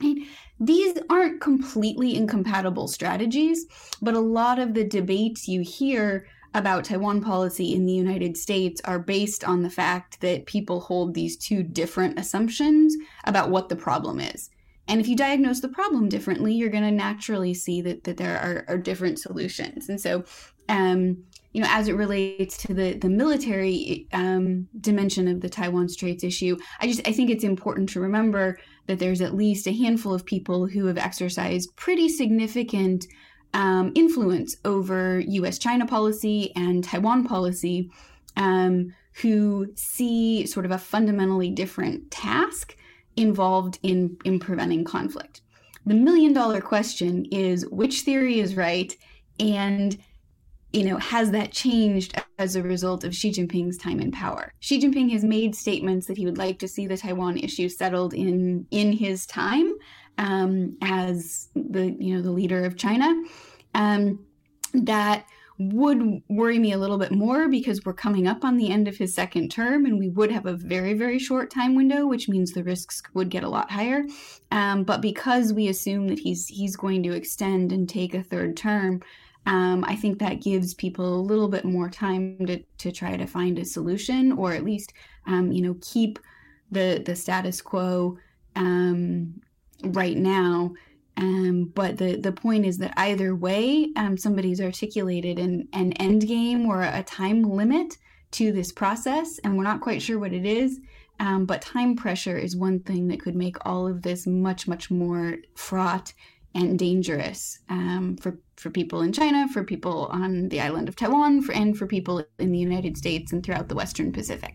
And these aren't completely incompatible strategies, but a lot of the debates you hear about Taiwan policy in the United States are based on the fact that people hold these two different assumptions about what the problem is. And if you diagnose the problem differently, you're going to naturally see that, that there are, are different solutions. And so, um, you know, as it relates to the, the military um, dimension of the Taiwan Straits issue, I just I think it's important to remember that there's at least a handful of people who have exercised pretty significant Um, influence over U S-China policy and Taiwan policy, um, who see sort of a fundamentally different task involved in, in preventing conflict. The million-dollar question is which theory is right, and you know, has that changed as a result of Xi Jinping's time in power? Xi Jinping has made statements that he would like to see the Taiwan issue settled in in his time. Um, as the you know the leader of China, um, that would worry me a little bit more because we're coming up on the end of his second term and we would have a very, very short time window, which means the risks would get a lot higher. Um, but because we assume that he's he's going to extend and take a third term, um, I think that gives people a little bit more time to to try to find a solution, or at least um, you know keep the the status quo Um, right now. Um, but the, the point is that either way, um, somebody's articulated an, an end game or a time limit to this process, and we're not quite sure what it is. Um, but time pressure is one thing that could make all of this much, much more fraught and dangerous um, for, for people in China, for people on the island of Taiwan, for, and for people in the United States and throughout the Western Pacific.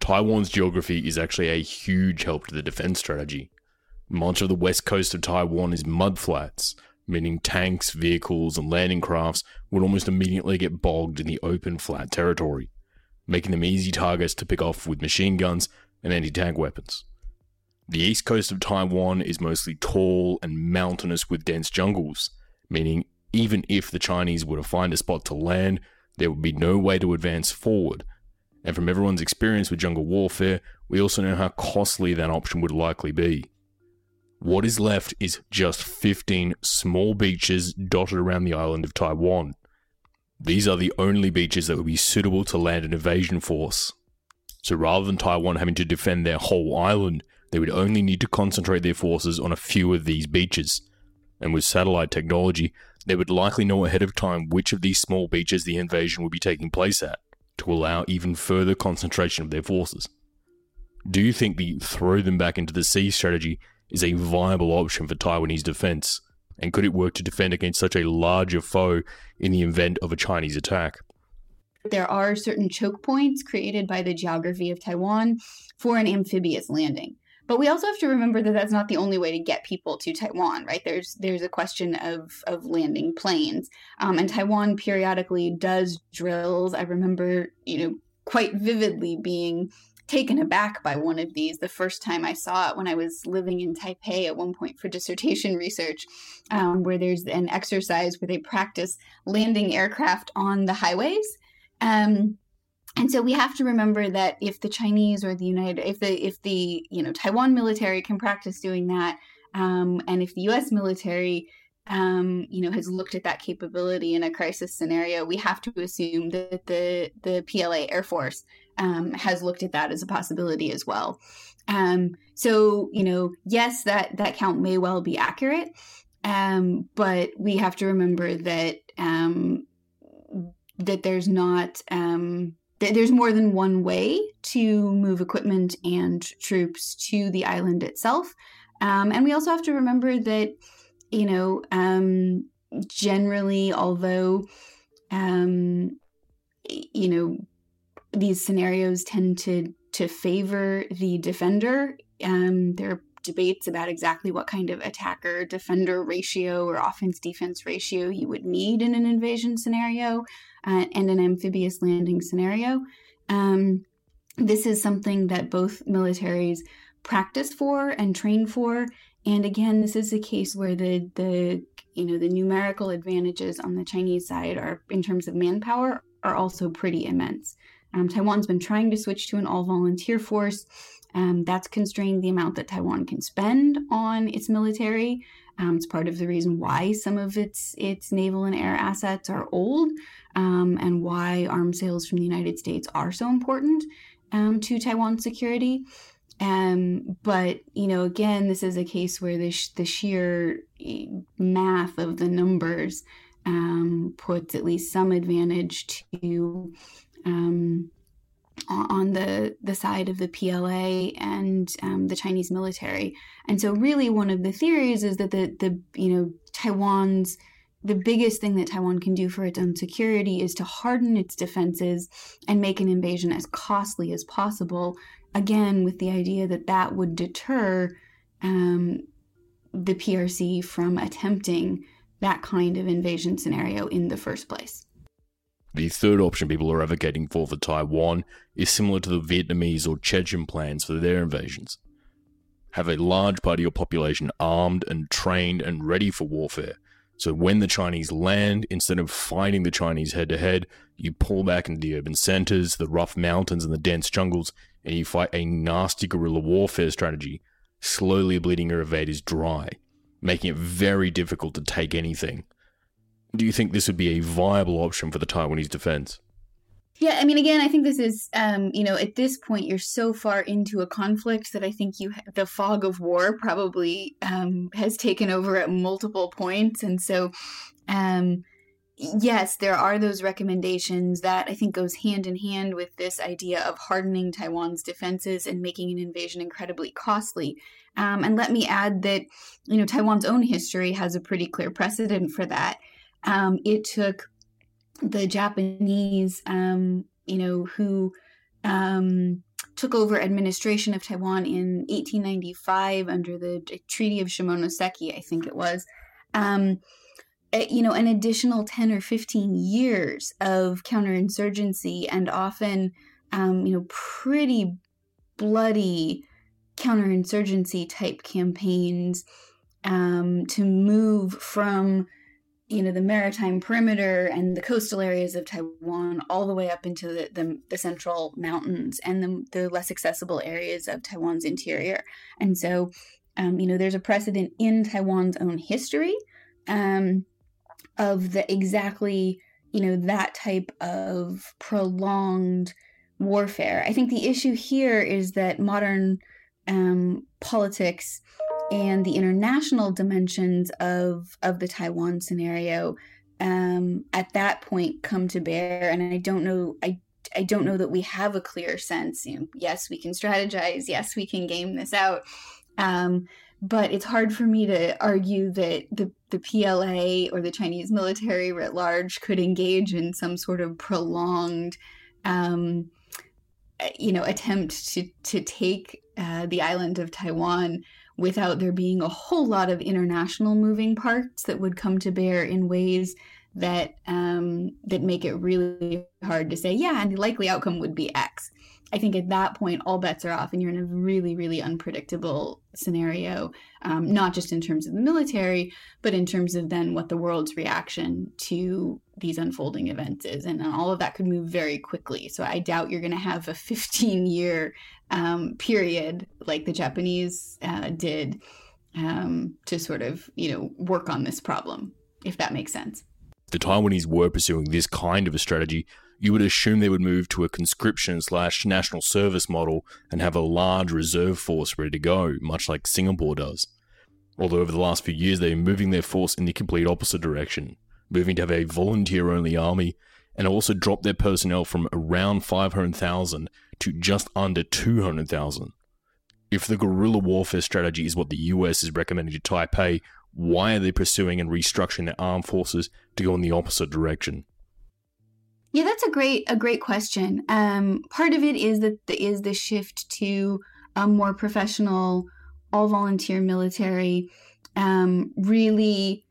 Taiwan's geography is actually a huge help to the defense strategy. Much of the west coast of Taiwan is mudflats, meaning tanks, vehicles, and landing crafts would almost immediately get bogged in the open, flat territory, making them easy targets to pick off with machine guns and anti-tank weapons. The east coast of Taiwan is mostly tall and mountainous with dense jungles, meaning even if the Chinese were to find a spot to land, there would be no way to advance forward. And from everyone's experience with jungle warfare, we also know how costly that option would likely be. What is left is just fifteen small beaches dotted around the island of Taiwan. These are the only beaches that would be suitable to land an invasion force. So rather than Taiwan having to defend their whole island, they would only need to concentrate their forces on a few of these beaches. And with satellite technology, they would likely know ahead of time which of these small beaches the invasion would be taking place at, to allow even further concentration of their forces. Do you think the throw them back into the sea strategy is a viable option for Taiwanese defense, and could it work to defend against such a larger foe in the event of a Chinese attack? There are certain choke points created by the geography of Taiwan for an amphibious landing. But we also have to remember that that's not the only way to get people to Taiwan, right? There's there's a question of of landing planes. Um, and Taiwan periodically does drills. I remember, you know, quite vividly being taken aback by one of these the first time I saw it when I was living in Taipei at one point for dissertation research, um, where there's an exercise where they practice landing aircraft on the highways. Um And so we have to remember that if the Chinese or the United, if the if the you know Taiwan military can practice doing that, um, and if the U S military, um, you know, has looked at that capability in a crisis scenario, we have to assume that the the P L A Air Force um, has looked at that as a possibility as well. Um, so you know, yes, that that count may well be accurate, um, but we have to remember that um, that there's not. Um, There's more than one way to move equipment and troops to the island itself. Um, and we also have to remember that, you know, um, generally, although, um, you know, these scenarios tend to, to favor the defender, um, there are debates about exactly what kind of attacker-defender ratio or offense-defense ratio you would need in an invasion scenario. Uh, and an amphibious landing scenario. Um, this is something that both militaries practice for and train for. And again, this is a case where the the you know the numerical advantages on the Chinese side are in terms of manpower are also pretty immense. Um, Taiwan's been trying to switch to an all-volunteer force. Um, that's constrained the amount that Taiwan can spend on its military. Um, it's part of the reason why some of its its naval and air assets are old, um, and why arms sales from the United States are so important um, to Taiwan's security. Um, but, you know, again, this is a case where the, sh- the sheer math of the numbers um, puts at least some advantage to um, on the, the side of the P L A and um, the Chinese military. And so really one of the theories is that the, the you know, Taiwan's, the biggest thing that Taiwan can do for its own security is to harden its defenses and make an invasion as costly as possible, again, with the idea that that would deter um, the P R C from attempting that kind of invasion scenario in the first place. The third option people are advocating for for Taiwan is similar to the Vietnamese or Chechen plans for their invasions. Have a large part of your population armed and trained and ready for warfare, so when the Chinese land, instead of fighting the Chinese head-to-head, you pull back into the urban centers, the rough mountains and the dense jungles, and you fight a nasty guerrilla warfare strategy, slowly bleeding your invaders dry, making it very difficult to take anything. Do you think this would be a viable option for the Taiwanese defense? Yeah, I mean, again, I think this is, um, you know, at this point, you're so far into a conflict that I think you ha- the fog of war probably um, has taken over at multiple points. And so, um, yes, there are those recommendations that I think goes hand in hand with this idea of hardening Taiwan's defenses and making an invasion incredibly costly. Um, and let me add that, you know, Taiwan's own history has a pretty clear precedent for that. Um, it took the Japanese, um, you know, who um, took over administration of Taiwan in eighteen ninety-five under the Treaty of Shimonoseki, I think it was, um, you know, an additional ten or fifteen years of counterinsurgency and often, um, you know, pretty bloody counterinsurgency type campaigns um, to move from, you know, the maritime perimeter and the coastal areas of Taiwan all the way up into the, the, the central mountains and the, the less accessible areas of Taiwan's interior. And so, um, you know, there's a precedent in Taiwan's own history um, of the exactly, you know, that type of prolonged warfare. I think the issue here is that modern um, politics and the international dimensions of of the Taiwan scenario um, at that point come to bear. And I don't know, I I don't know that we have a clear sense. You know, yes, we can strategize. Yes, we can game this out. Um, but it's hard for me to argue that the, the P L A or the Chinese military writ large could engage in some sort of prolonged, um, you know, attempt to to take uh, the island of Taiwan without there being a whole lot of international moving parts that would come to bear in ways that um, that make it really hard to say, yeah, and the likely outcome would be X. I think at that point, all bets are off and you're in a really, really unpredictable scenario, um, not just in terms of the military, but in terms of then what the world's reaction to these unfolding events is. And all of that could move very quickly. So I doubt you're going to have a fifteen-year Um, period like the Japanese uh, did um, to sort of, you know, work on this problem, if that makes sense. If the Taiwanese were pursuing this kind of a strategy, you would assume they would move to a conscription slash national service model and have a large reserve force ready to go, much like Singapore does. Although over the last few years, they've been moving their force in the complete opposite direction, moving to have a volunteer-only army and also dropped their personnel from around five hundred thousand to just under two hundred thousand. If the guerrilla warfare strategy is what the U S is recommending to Taipei, why are they pursuing and restructuring their armed forces to go in the opposite direction? Yeah, that's a great a great question. Um, part of it is that the, is the shift to a more professional, all-volunteer military um, really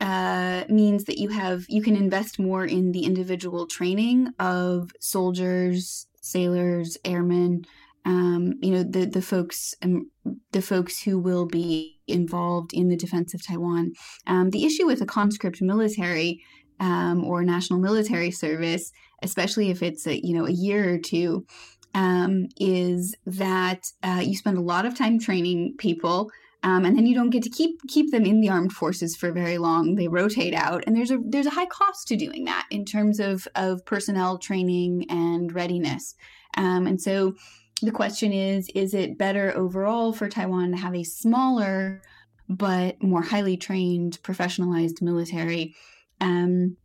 uh, means that you have you can invest more in the individual training of soldiers, sailors, airmen, um, you know, the the folks, um, the folks who will be involved in the defense of Taiwan. Um, the issue with a conscript military um, or national military service, especially if it's a, you know, a year or two, um, is that uh, you spend a lot of time training people, um, and then you don't get to keep keep them in the armed forces for very long. They rotate out, and there's a there's a high cost to doing that in terms of of personnel training and readiness. Um, and so the question is, is it better overall for Taiwan to have a smaller but more highly trained, professionalized military? Um,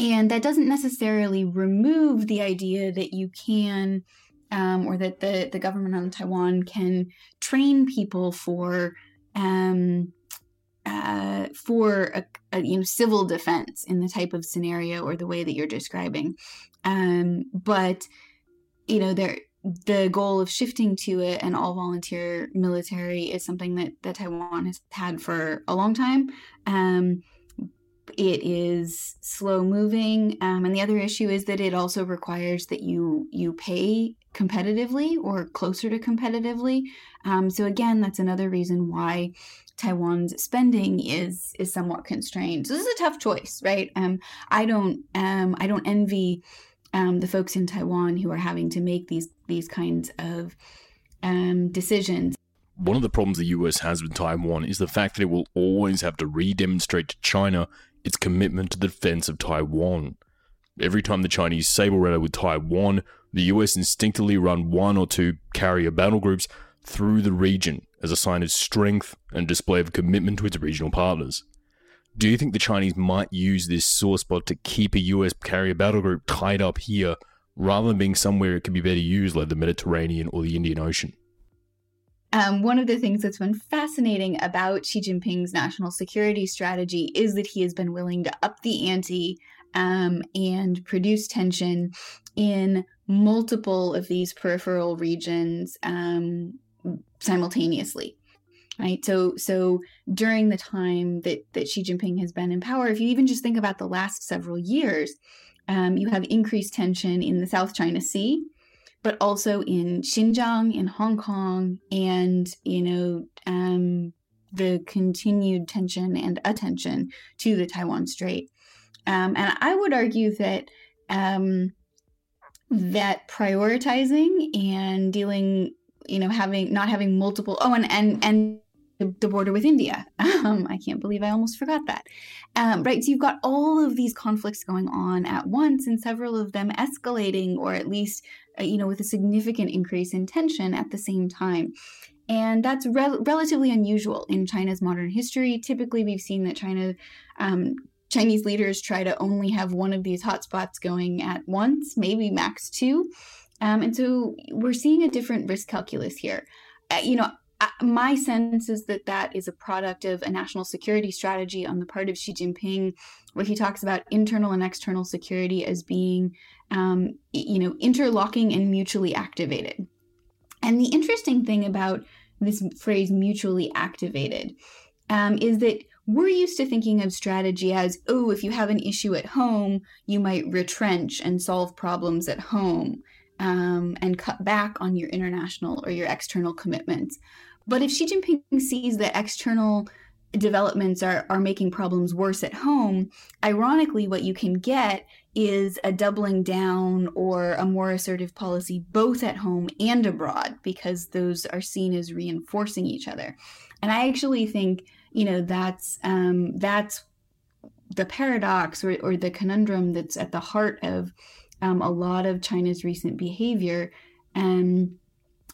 and that doesn't necessarily remove the idea that you can um, or that the, the government on Taiwan can train people for um, uh, for a, a, you know, civil defense in the type of scenario or the way that you're describing. Um, but, you know, there, the goal of shifting to a, an all-volunteer military is something that, that Taiwan has had for a long time. Um, it is slow-moving. Um, and the other issue is that it also requires that you you pay competitively or closer to competitively. Um, so again, that's another reason why Taiwan's spending is is somewhat constrained. So this is a tough choice, right? Um, I don't um, I don't envy um, the folks in Taiwan who are having to make these these kinds of um, decisions. One of the problems the U S has with Taiwan is the fact that it will always have to re-demonstrate to China its commitment to the defense of Taiwan. Every time the Chinese saber-rattler with Taiwan, the U S instinctively run one or two carrier battle groups through the region as a sign of strength and display of commitment to its regional partners. Do you think the Chinese might use this sore spot to keep a U S carrier battle group tied up here rather than being somewhere it could be better used, like the Mediterranean or the Indian Ocean? Um, one of the things that's been fascinating about Xi Jinping's national security strategy is that he has been willing to up the ante um, and produce tension in multiple of these peripheral regions um, simultaneously. Right. So so during the time that, that Xi Jinping has been in power, if you even just think about the last several years, um, you have increased tension in the South China Sea, but also in Xinjiang, in Hong Kong, and, you know, um, the continued tension and attention to the Taiwan Strait. Um, and I would argue that um, that prioritizing and dealing, you know, having not having multiple, oh, and and, and the border with India. Um, I can't believe I almost forgot that. Um, right. So you've got all of these conflicts going on at once, and several of them escalating, or at least, uh, you know, with a significant increase in tension at the same time. And that's re- relatively unusual in China's modern history. Typically, we've seen that China, um, Chinese leaders try to only have one of these hotspots going at once, maybe max two. Um, and so we're seeing a different risk calculus here. Uh, you know, uh, my sense is that that is a product of a national security strategy on the part of Xi Jinping, where he talks about internal and external security as being, um, you know, interlocking and mutually activated. And the interesting thing about this phrase mutually activated um, is that we're used to thinking of strategy as, oh, if you have an issue at home, you might retrench and solve problems at home um, and cut back on your international or your external commitments. But if Xi Jinping sees that external developments are, are making problems worse at home, ironically, what you can get is a doubling down or a more assertive policy both at home and abroad, because those are seen as reinforcing each other. And I actually think, you know, that's um, that's the paradox or, or the conundrum that's at the heart of um, a lot of China's recent behavior, um,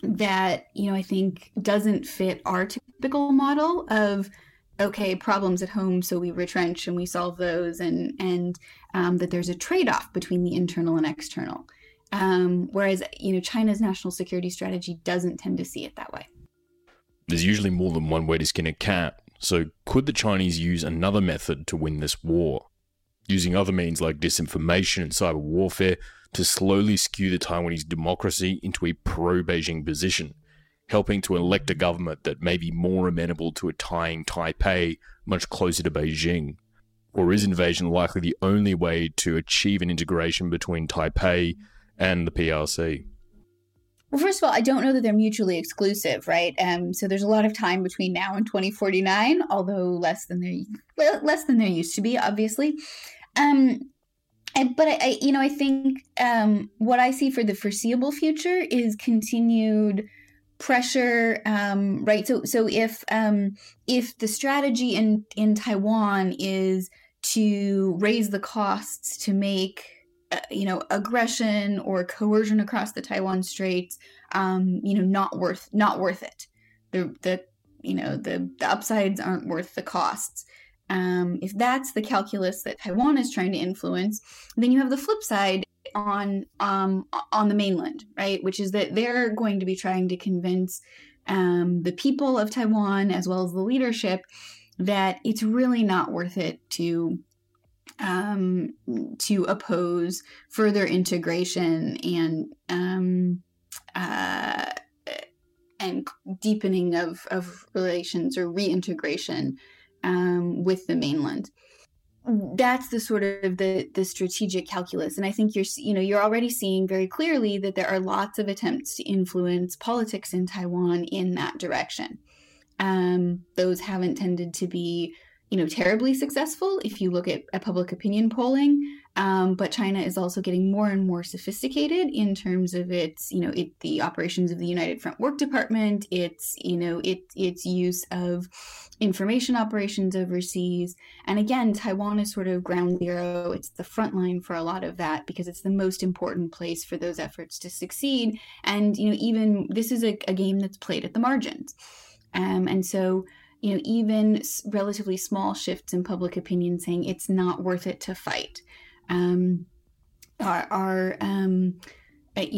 that, you know, I think doesn't fit our typical model of, okay, problems at home, so we retrench and we solve those, and and um, that there's a trade-off between the internal and external. Um, whereas, you know, China's national security strategy doesn't tend to see it that way. There's usually more than one way to skin a cat. So could the Chinese use another method to win this war, using other means like disinformation and cyber warfare to slowly skew the Taiwanese democracy into a pro-Beijing position, helping to elect a government that may be more amenable to a tying Taipei much closer to Beijing? Or is invasion likely the only way to achieve an integration between Taipei and the P R C? Well, first of all, I don't know that they're mutually exclusive, right? Um, so there's a lot of time between now and twenty forty-nine, although less than there, well, less than there used to be, obviously. Um, And, but, I, I, you know, I think um, what I see for the foreseeable future is continued pressure, um, right? So so if um, if the strategy in, in Taiwan is to raise the costs to make, uh, you know, aggression or coercion across the Taiwan Strait, um, you know, not worth not worth it. The, the you know, the, the upsides aren't worth the costs. Um, if that's the calculus that Taiwan is trying to influence, then you have the flip side on um, on the mainland, right? Which is that they're going to be trying to convince um, the people of Taiwan, as well as the leadership, that it's really not worth it to um, to oppose further integration and um, uh, and deepening of of relations or reintegration Um, with the mainland. That's the sort of the the strategic calculus, and I think you're you know you're already seeing very clearly that there are lots of attempts to influence politics in Taiwan in that direction. Um, those haven't tended to be you know terribly successful if you look at, at public opinion polling. Um, but China is also getting more and more sophisticated in terms of its you know it the operations of the United Front Work Department, its you know it its use of information operations overseas. And again, Taiwan is sort of ground zero. It's the front line for a lot of that because it's the most important place for those efforts to succeed. And, you know, even this is a, a game that's played at the margins. Um, and so, you know, even relatively small shifts in public opinion saying it's not worth it to fight um, are, are um,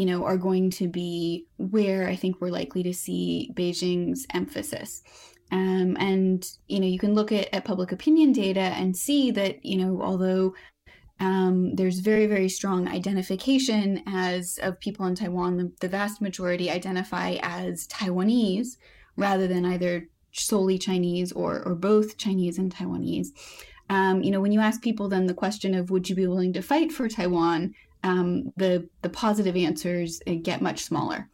you know, are going to be where I think we're likely to see Beijing's emphasis. Um, and, you know, you can look at, at public opinion data and see that, you know, although um, there's very, very strong identification as of people in Taiwan, the, the vast majority identify as Taiwanese rather than either solely Chinese or or both Chinese and Taiwanese. Um, you know, when you ask people then the question of would you be willing to fight for Taiwan, um, the the positive answers get much smaller.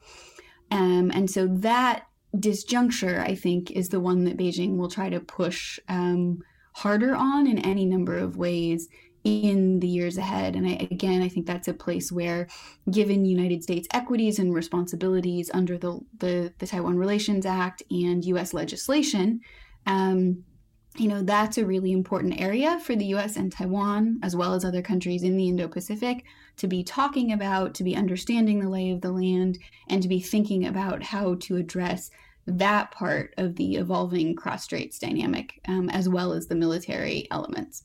Um, and so that disjuncture, I think, is the one that Beijing will try to push um, harder on in any number of ways in the years ahead. And I, again, I think that's a place where, given United States equities and responsibilities under the, the, the Taiwan Relations Act and U S legislation, um, you know, that's a really important area for the U S and Taiwan, as well as other countries in the Indo-Pacific, to be talking about, to be understanding the lay of the land, and to be thinking about how to address that part of the evolving cross-straits dynamic, um, as well as the military elements.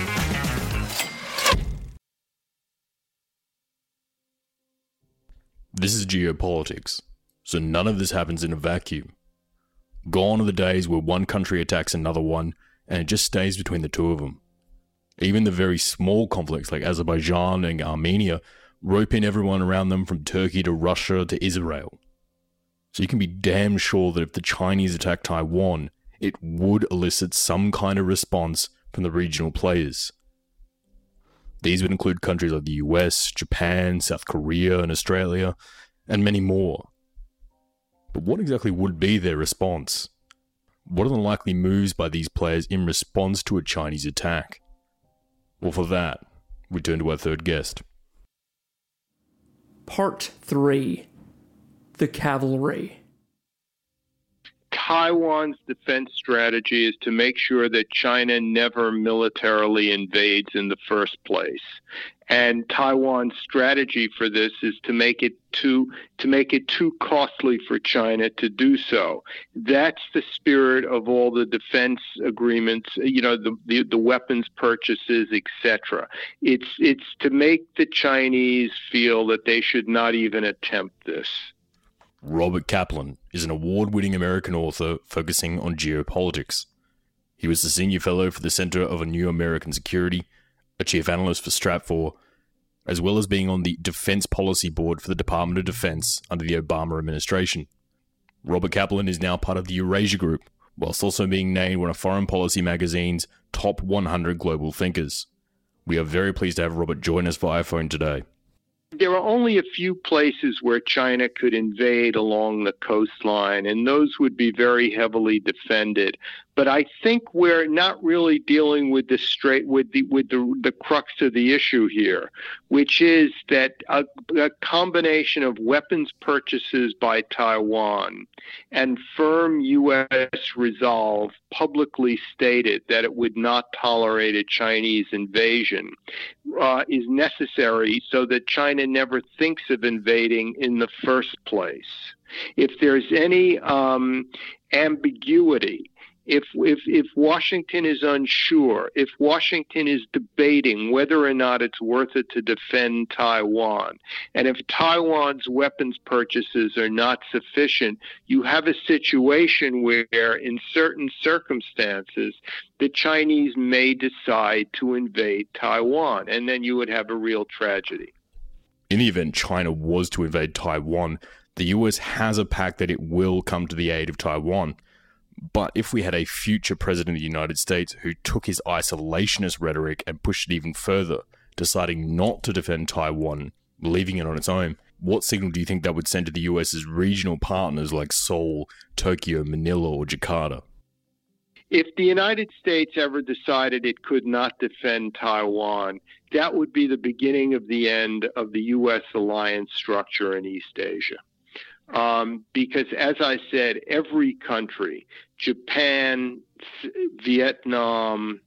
This is geopolitics, so none of this happens in a vacuum. Gone are the days where one country attacks another one, and it just stays between the two of them. Even the very small conflicts like Azerbaijan and Armenia rope in everyone around them, from Turkey to Russia to Israel. So you can be damn sure that if the Chinese attack Taiwan, it would elicit some kind of response from the regional players. These would include countries like the U S, Japan, South Korea, and Australia, and many more. But what exactly would be their response? What are the likely moves by these players in response to a Chinese attack? Well, for that, we turn to our third guest. Part three. The Cavalry. Taiwan's defense strategy is to make sure that China never militarily invades in the first place. And Taiwan's strategy for this is to make it too to make it too costly for China to do so. That's the spirit of all the defense agreements, you know, the the, the weapons purchases, et cetera. It's it's to make the Chinese feel that they should not even attempt this. Robert Kaplan is an award-winning American author focusing on geopolitics. He was the senior fellow for the Center of a New American Security, a chief analyst for Stratfor, as well as being on the Defense Policy Board for the Department of Defense under the Obama administration. Robert Kaplan is now part of the Eurasia Group, whilst also being named one of Foreign Policy Magazine's top one hundred global thinkers. We are very pleased to have Robert join us via phone today. There are only a few places where China could invade along the coastline, and those would be very heavily defended. But I think we're not really dealing with the straight with the with the, the crux of the issue here, which is that a, a combination of weapons purchases by Taiwan and firm U S resolve, publicly stated that it would not tolerate a Chinese invasion, uh, is necessary so that China never thinks of invading in the first place. If there's any um, ambiguity, If, if if Washington is unsure, if Washington is debating whether or not it's worth it to defend Taiwan, and if Taiwan's weapons purchases are not sufficient, you have a situation where, in certain circumstances, the Chinese may decide to invade Taiwan, and then you would have a real tragedy. In the event China was to invade Taiwan, the U S has a pact that it will come to the aid of Taiwan. But if we had a future president of the United States who took his isolationist rhetoric and pushed it even further, deciding not to defend Taiwan, leaving it on its own, what signal do you think that would send to the U S's regional partners like Seoul, Tokyo, Manila, or Jakarta? If the United States ever decided it could not defend Taiwan, that would be the beginning of the end of the U S alliance structure in East Asia. Um, because, as I said, every country, Japan, Vietnam,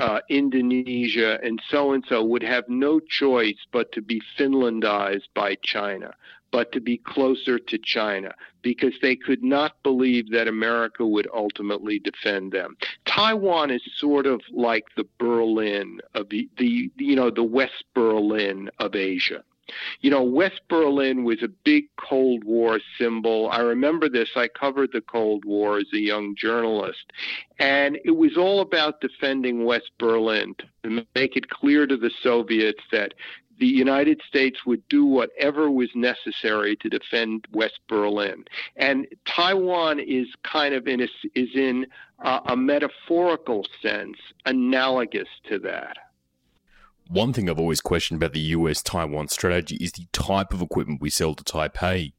uh, Indonesia, and so-and-so would have no choice but to be Finlandized by China, but to be closer to China, because they could not believe that America would ultimately defend them. Taiwan is sort of like the Berlin of the, the you know, the West Berlin of Asia. You know, West Berlin was a big Cold War symbol. I remember this. I covered the Cold War as a young journalist, and it was all about defending West Berlin to make it clear to the Soviets that the United States would do whatever was necessary to defend West Berlin. And Taiwan is kind of in a, is in a, a metaphorical sense analogous to that. One thing I've always questioned about the U S Taiwan strategy is the type of equipment we sell to Taipei.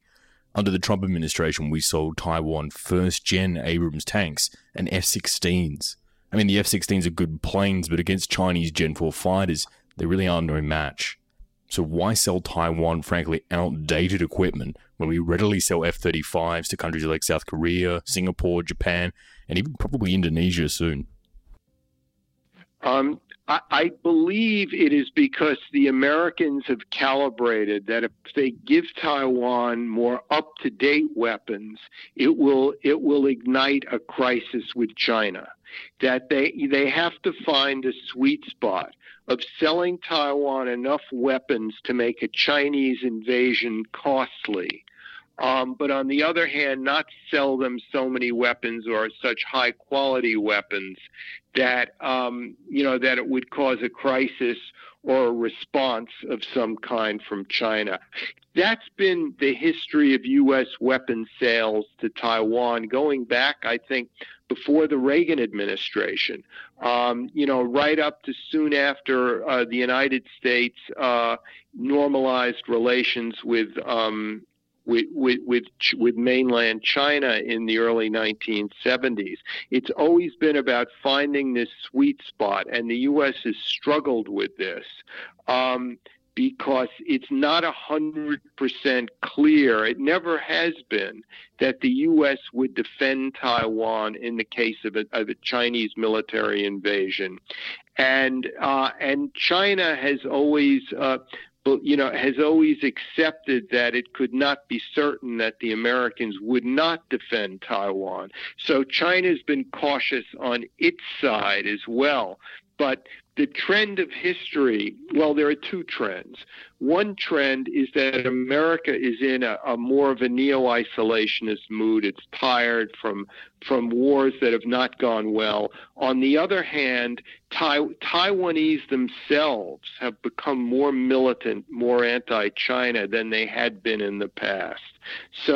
Under the Trump administration, we sold Taiwan first-gen Abrams tanks and F sixteens. I mean, the F sixteens are good planes, but against Chinese Gen four fighters, they really are no match. So why sell Taiwan, frankly, outdated equipment when we readily sell F thirty-fives to countries like South Korea, Singapore, Japan, and even probably Indonesia soon? Um... I believe it is because the Americans have calibrated that if they give Taiwan more up-to-date weapons, it will it will ignite a crisis with China. That they they have to find a sweet spot of selling Taiwan enough weapons to make a Chinese invasion costly. Um, but on the other hand, not sell them so many weapons or such high-quality weapons that um, you know that it would cause a crisis or a response of some kind from China. That's been the history of U S weapon sales to Taiwan going back, I think, before the Reagan administration, um, you know, right up to soon after uh, the United States uh, normalized relations with Um, With, with with with mainland China in the early nineteen seventies. It's always been about finding this sweet spot, and the U S has struggled with this um, because it's not one hundred percent clear. It never has been that the U S would defend Taiwan in the case of a, of a Chinese military invasion. And, uh, and China has always... Uh, But, you know, has always accepted that it could not be certain that the Americans would not defend Taiwan. So China's been cautious on its side as well. But the trend of history, well, there are two trends. One trend is that America is in a, a more of a neo-isolationist mood. It's tired from from wars that have not gone well. On the other hand, Tai- Taiwanese themselves have become more militant, more anti-China than they had been in the past. So,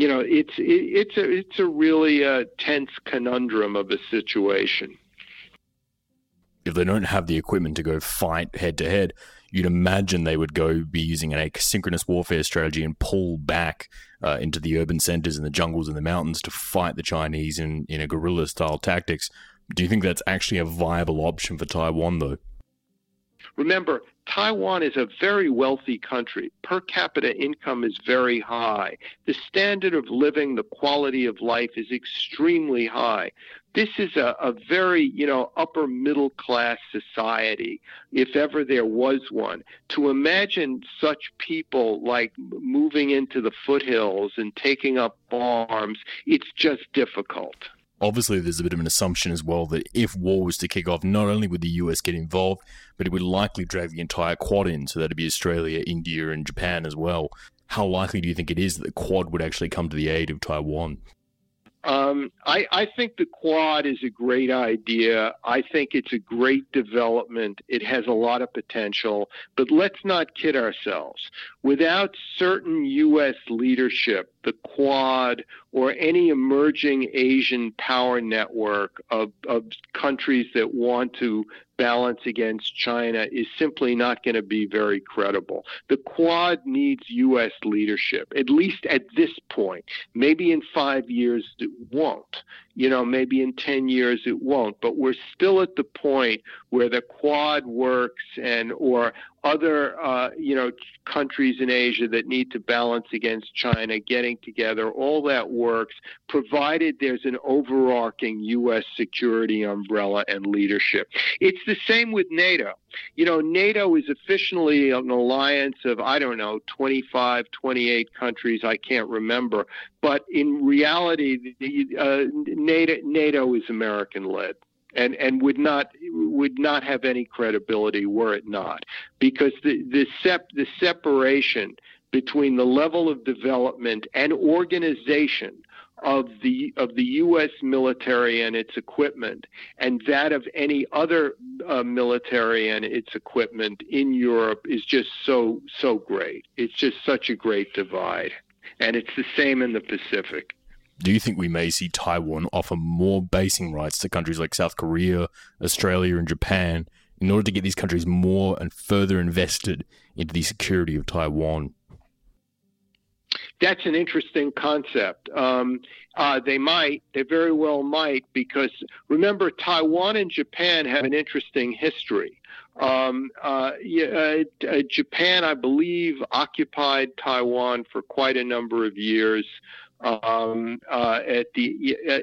you know, it's it, it's a it's a really uh, tense conundrum of a situation. If they don't have the equipment to go fight head-to-head, you'd imagine they would go be using an asynchronous warfare strategy and pull back uh, into the urban centers and the jungles and the mountains to fight the Chinese in, in a guerrilla-style tactics. Do you think that's actually a viable option for Taiwan, though? Remember, Taiwan is a very wealthy country. Per capita income is very high. The standard of living, the quality of life is extremely high. This is a, a very, you know, upper middle class society, if ever there was one. To imagine such people like moving into the foothills and taking up arms, it's just difficult. Obviously, there's a bit of an assumption as well that if war was to kick off, not only would the U S get involved, but it would likely drag the entire Quad in, so that'd be Australia, India, and Japan as well. How likely do you think it is that the Quad would actually come to the aid of Taiwan? Um, I, I think the Quad is a great idea. I think it's a great development. It has a lot of potential. But let's not kid ourselves. Without certain U S leadership, the Quad or any emerging Asian power network of, of countries that want to balance against China is simply not going to be very credible. The Quad needs U S leadership, at least at this point. Maybe in five years it won't. You know, maybe in ten years it won't. But we're still at the point where the Quad works, and or other, uh, you know, countries in Asia that need to balance against China getting together. All that works, provided there's an overarching U S security umbrella and leadership. It's the same with NATO. You know, NATO is officially an alliance of, I don't know, twenty-five, twenty-eight countries. I can't remember. But in reality, the, uh, NATO, NATO is American-led, and, and would not would not have any credibility were it not, because the the, sep, the separation between the level of development and organization of the of the U S military and its equipment, and that of any other uh, military and its equipment in Europe, is just so so great. It's just such a great divide, and it's the same in the Pacific. Do you think we may see Taiwan offer more basing rights to countries like South Korea, Australia, and Japan in order to get these countries more and further invested into the security of Taiwan? That's an interesting concept. Um, uh, they might, they very well might, because remember, Taiwan and Japan have an interesting history. Um, uh, yeah, uh, Japan, I believe, occupied Taiwan for quite a number of years. Um, uh, at the,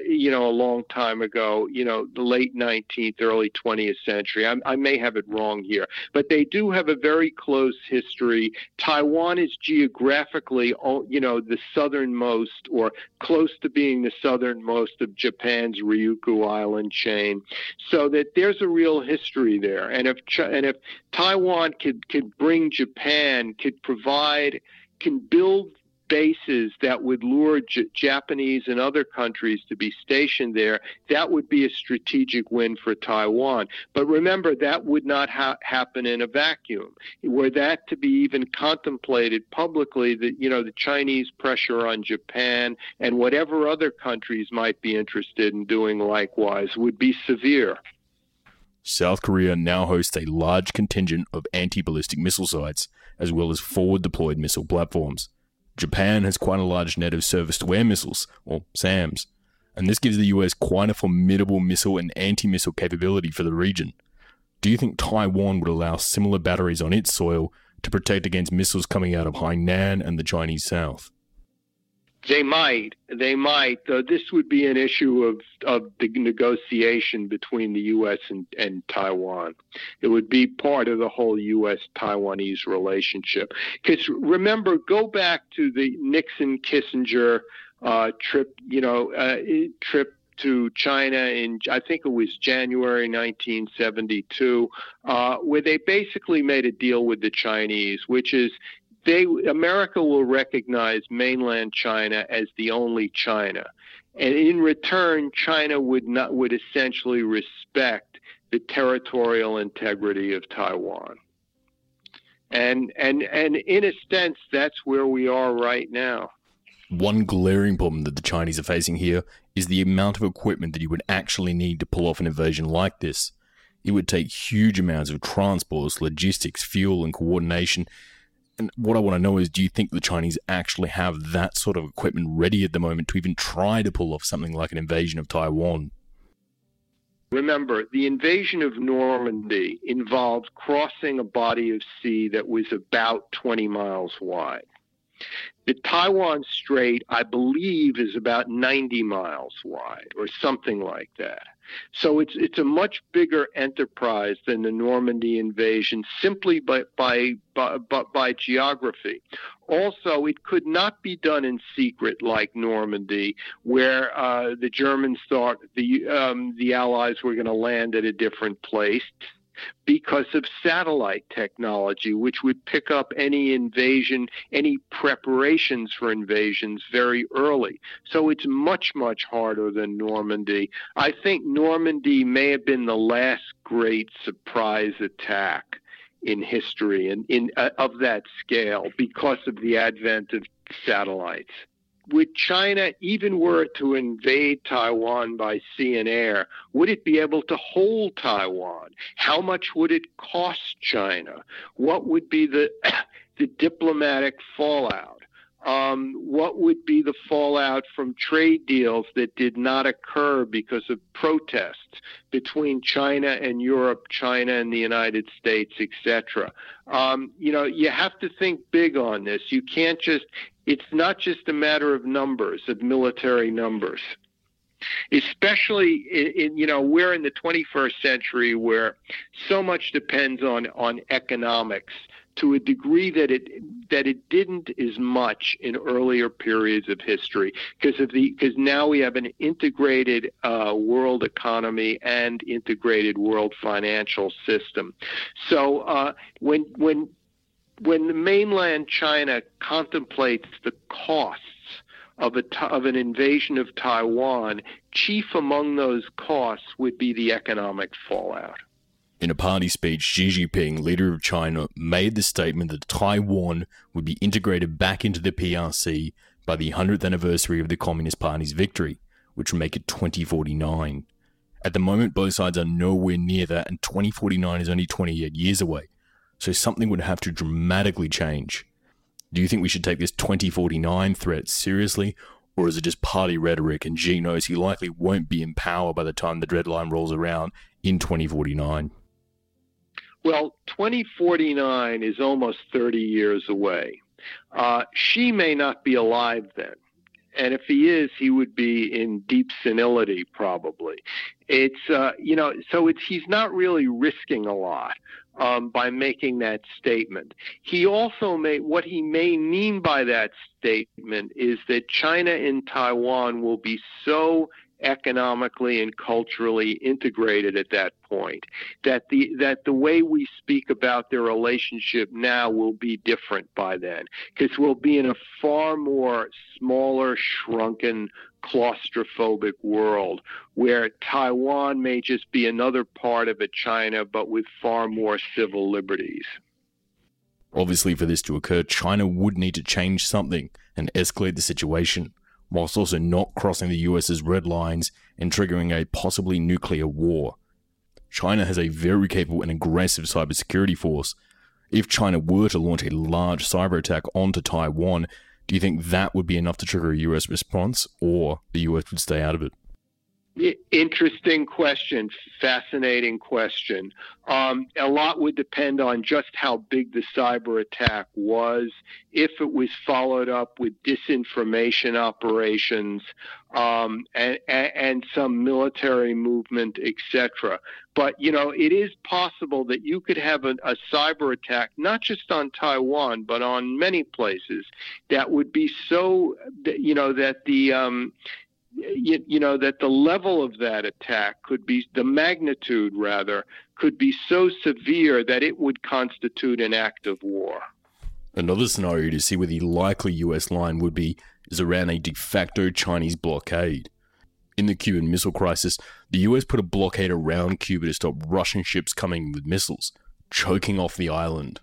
you know, a long time ago, you know, the late nineteenth, early twentieth century. I, I may have it wrong here, but they do have a very close history. Taiwan is geographically, you know, the southernmost, or close to being the southernmost, of Japan's Ryukyu Island chain, so that there's a real history there. And if and if Taiwan could could bring Japan, could provide, can build bases that would lure J- Japanese and other countries to be stationed there, that would be a strategic win for Taiwan. But remember, that would not ha- happen in a vacuum. Were that to be even contemplated publicly, that, you know, the Chinese pressure on Japan and whatever other countries might be interested in doing likewise would be severe. South Korea now hosts a large contingent of anti-ballistic missile sites, as well as forward-deployed missile platforms. Japan has quite a large net of surface-to-air missiles, or SAMs, and this gives the U S quite a formidable missile and anti-missile capability for the region. Do you think Taiwan would allow similar batteries on its soil to protect against missiles coming out of Hainan and the Chinese South? They might. They might. Uh, this would be an issue of, of the negotiation between the U S and, and Taiwan. It would be part of the whole U S Taiwanese relationship. Because remember, go back to the Nixon-Kissinger uh, trip, you know, uh, trip to China in, I think it was January nineteen seventy-two, uh, where they basically made a deal with the Chinese, which is, They, America will recognize mainland China as the only China. And in return, China would not, would essentially respect the territorial integrity of Taiwan. And, and, and in a sense, that's where we are right now. One glaring problem that the Chinese are facing here is the amount of equipment that you would actually need to pull off an invasion like this. It would take huge amounts of transports, logistics, fuel, and coordination. And what I want to know is, do you think the Chinese actually have that sort of equipment ready at the moment to even try to pull off something like an invasion of Taiwan? Remember, the invasion of Normandy involved crossing a body of sea that was about twenty miles wide. The Taiwan Strait, I believe, is about ninety miles wide, or something like that. So it's it's a much bigger enterprise than the Normandy invasion, simply by by by, by geography. Also, it could not be done in secret like Normandy, where uh, the Germans thought the um, the Allies were going to land at a different place, because of satellite technology, which would pick up any invasion, any preparations for invasions very early. So it's much, much harder than Normandy. I think Normandy may have been the last great surprise attack in history, and in uh, of that scale, because of the advent of satellites. Would China, even were it to invade Taiwan by sea and air, would it be able to hold Taiwan? How much would it cost China? What would be the the diplomatic fallout? um, what would be the fallout from trade deals that did not occur because of protests between China and Europe, China and the United States, et cetera. Um, you know, you have to think big on this. You can't just, it's not just a matter of numbers, of military numbers. Especially, in, in, you know, we're in the twenty-first century where so much depends on, on economics to a degree that it that it didn't as much in earlier periods of history, because of the because now we have an integrated uh, world economy and integrated world financial system. So uh, when when when the mainland China contemplates the costs of a of an invasion of Taiwan, chief among those costs would be the economic fallout. In a party speech, Xi Jinping, leader of China, made the statement that Taiwan would be integrated back into the P R C by the one hundredth anniversary of the Communist Party's victory, which would make it twenty forty-nine. At the moment, both sides are nowhere near that, and twenty forty-nine is only twenty-eight years away, so something would have to dramatically change. Do you think we should take this twenty forty-nine threat seriously, or is it just party rhetoric and Xi knows he likely won't be in power by the time the Red Line rolls around in twenty forty-nine? Well, twenty forty-nine is almost thirty years away. Uh, she may not be alive then. And if he is, he would be in deep senility probably. It's, uh, you know, so it's, he's not really risking a lot um, by making that statement. He also may, what he may mean by that statement is that China and Taiwan will be so economically and culturally integrated at that point, that the that the way we speak about their relationship now will be different by then, because we'll be in a far more smaller, shrunken, claustrophobic world where Taiwan may just be another part of a China, but with far more civil liberties. Obviously, for this to occur, China would need to change something and escalate the situation, whilst also not crossing the U S's red lines and triggering a possibly nuclear war. China has a very capable and aggressive cybersecurity force. If China were to launch a large cyber attack onto Taiwan, do you think that would be enough to trigger a U S response, or the U S would stay out of it? Interesting question. Fascinating question. Um, a lot would depend on just how big the cyber attack was, if it was followed up with disinformation operations, um, and, and, and some military movement, et cetera. But, you know, it is possible that you could have a, a cyber attack, not just on Taiwan, but on many places that would be so, you know, that the... Um, You, you know, that the level of that attack could be, the magnitude rather, could be so severe that it would constitute an act of war. Another scenario to see where the likely U S line would be is around a de facto Chinese blockade. In the Cuban Missile Crisis, the U S put a blockade around Cuba to stop Russian ships coming in with missiles, choking off the island.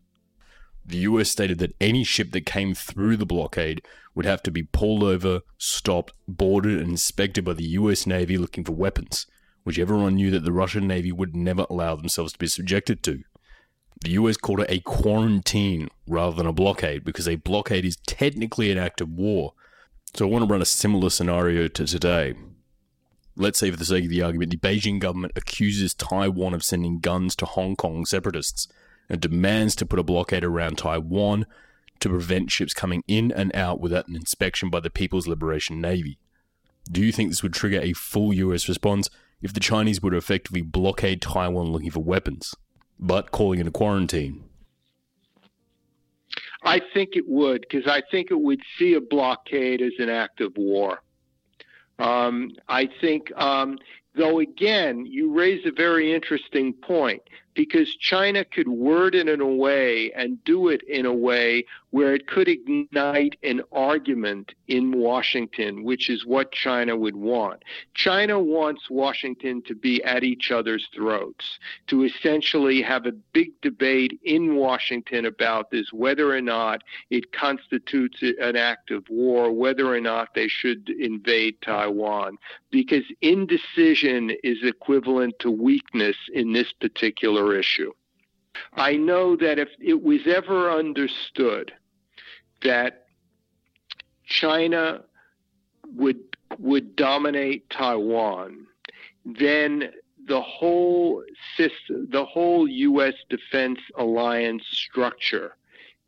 The U S stated that any ship that came through the blockade would have to be pulled over, stopped, boarded, and inspected by the U S Navy looking for weapons, which everyone knew that the Russian Navy would never allow themselves to be subjected to. The U S called it a quarantine rather than a blockade, because a blockade is technically an act of war. So I want to run a similar scenario to today. Let's say, for the sake of the argument, the Beijing government accuses Taiwan of sending guns to Hong Kong separatists, and demands to put a blockade around Taiwan to prevent ships coming in and out without an inspection by the People's Liberation Navy. Do you think this would trigger a full U S response if the Chinese were to effectively blockade Taiwan looking for weapons, but calling it a quarantine? I think it would, because I think it would see a blockade as an act of war. Um, I think... Um, Though, again, you raise a very interesting point, because China could word it in a way and do it in a way where it could ignite an argument in Washington, which is what China would want. China wants Washington to be at each other's throats, to essentially have a big debate in Washington about this, whether or not it constitutes an act of war, whether or not they should invade Taiwan, because indecision is equivalent to weakness in this particular issue. I know that if it was ever understood that China would would dominate Taiwan, then the whole system, the whole U S defense alliance structure